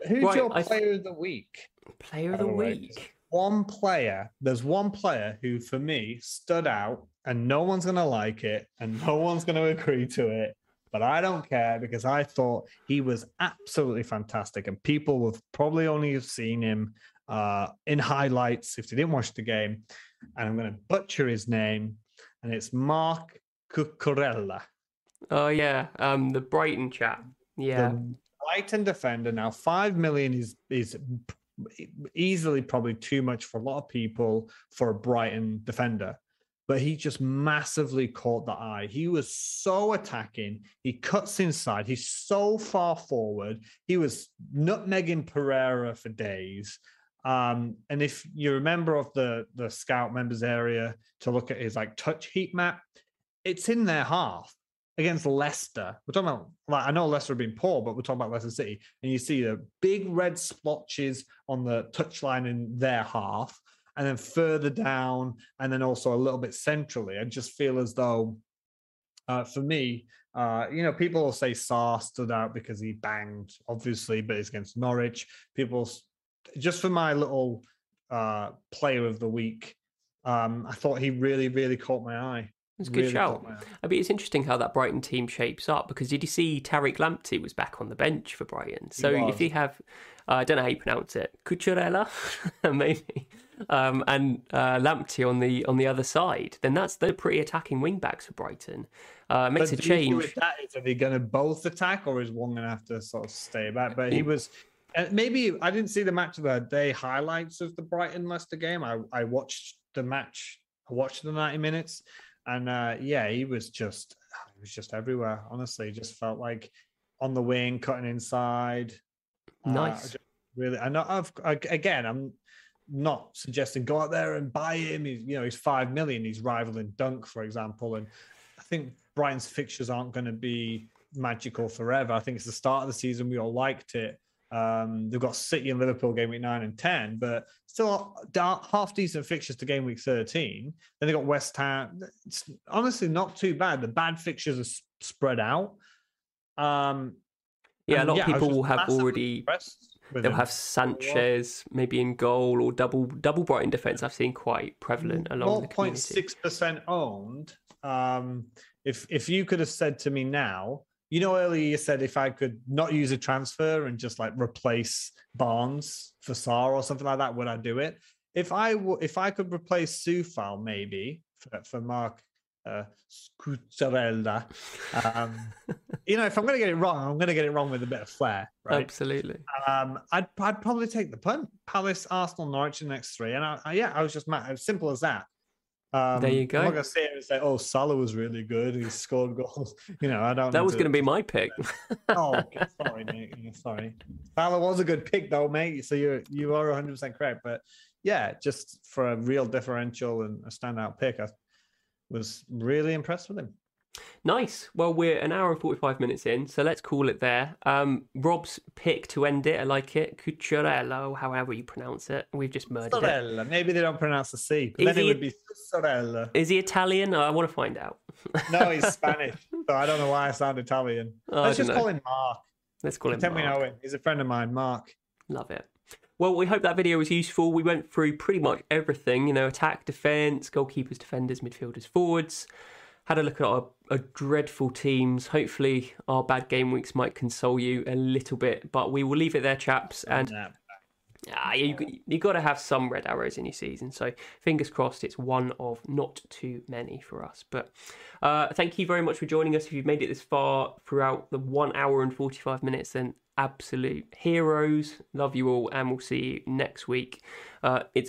Who's right, your player th- of the week? Player of the week. Know. One player. There's one player who, for me, stood out, and no one's going to like it, and no one's going to agree to it. But I don't care, because I thought he was absolutely fantastic, and people would probably only have seen him uh, in highlights if they didn't watch the game. And I'm going to butcher his name, and it's Mark Cucurella. Oh, yeah. Um, the Brighton chap. Yeah. The Brighton defender. Now, five million is is easily probably too much for a lot of people for a Brighton defender. But he just massively caught the eye. He was so attacking. He cuts inside. He's so far forward. He was nutmegging Pereira for days. Um, and if you're a member of the, the scout members area to look at his like touch heat map, it's in their half against Leicester. We're talking about, like, I know Leicester have been poor, but we're talking about Leicester City. And you see the big red splotches on the touchline in their half, and then further down, and then also a little bit centrally. I just feel as though, uh, for me, uh, you know, people will say Sarr stood out because he banged, obviously, but it's against Norwich. People, just for my little uh, player of the week, um, I thought he really, really caught my eye. It's a good really shout. I mean, it's interesting how that Brighton team shapes up, because did you see Tariq Lamptey was back on the bench for Brighton? So if you have, uh, I don't know how you pronounce it, Cucurella, maybe, um, and uh, Lamptey on the on the other side, then that's the pretty attacking wing backs for Brighton. Uh, makes but a change. With that is, are they going to both attack, or is one going to have to sort of stay back? But he was. Maybe I didn't see the match of the day highlights of the Brighton Leicester game. I, I watched the match. I watched the ninety minutes. And uh, yeah, he was just he was just everywhere. Honestly, just felt like on the wing, cutting inside. Nice, uh, really. And I've again, I'm not suggesting go out there and buy him. He's, you know, he's five million. He's rivaling Dunk, for example. And I think Brighton's fixtures aren't going to be magical forever. I think it's the start of the season. We all liked it. Um, they've got City and Liverpool game week nine and ten, but still half decent fixtures to game week thirteen. Then they got West Ham. It's honestly not too bad. The bad fixtures are spread out. Um, yeah, a lot yeah, of people will have already. They'll him. have Sanchez maybe in goal, or double double Brighton defense. I've seen quite prevalent along the community. four point six percent owned. Um, if if you could have said to me now. You know, earlier you said if I could not use a transfer and just like replace Barnes for Sarr or something like that, would I do it? If I w- if I could replace Soufal maybe for, for Mark uh, Scucurella, um, you know, if I'm going to get it wrong, I'm going to get it wrong with a bit of flair, right? Absolutely. Um, I'd I'd probably take the punt. Palace, Arsenal, Norwich in the next three, and I, I, yeah, I was just mad. It was simple as that. Um, there you go. I'm not going to say it and say, oh, Salah was really good. He scored goals. You know, I don't. That was going to be my pick. Oh, okay. Sorry, mate. Sorry. Salah was a good pick, though, mate. So you you are one hundred percent correct. But yeah, just for a real differential and a standout pick, I was really impressed with him. Nice. Well, we're an hour and forty-five minutes in, so let's call it there. Um, Rob's pick to end it. I like it. Cucurella, however you pronounce it. We've just murdered Sorella. It. Maybe they don't pronounce the C. But then he, it would be Sorella. Is he Italian? Oh, I want to find out. No, he's Spanish. So I don't know why I sound Italian. Oh, let's just know. call him Mark. Let's call him Mark. Pretend we know him. He's a friend of mine, Mark. Love it. Well, we hope that video was useful. We went through pretty much everything. You know, attack, defence, goalkeepers, defenders, midfielders, forwards. Had a look at our, our dreadful teams. Hopefully our bad game weeks might console you a little bit, but we will leave it there, chaps. And ah, you you got to have some red arrows in your season. So fingers crossed it's one of not too many for us. But uh, thank you very much for joining us. If you've made it this far throughout the one hour and forty-five minutes, then absolute heroes. Love you all, and we'll see you next week. Uh, it's a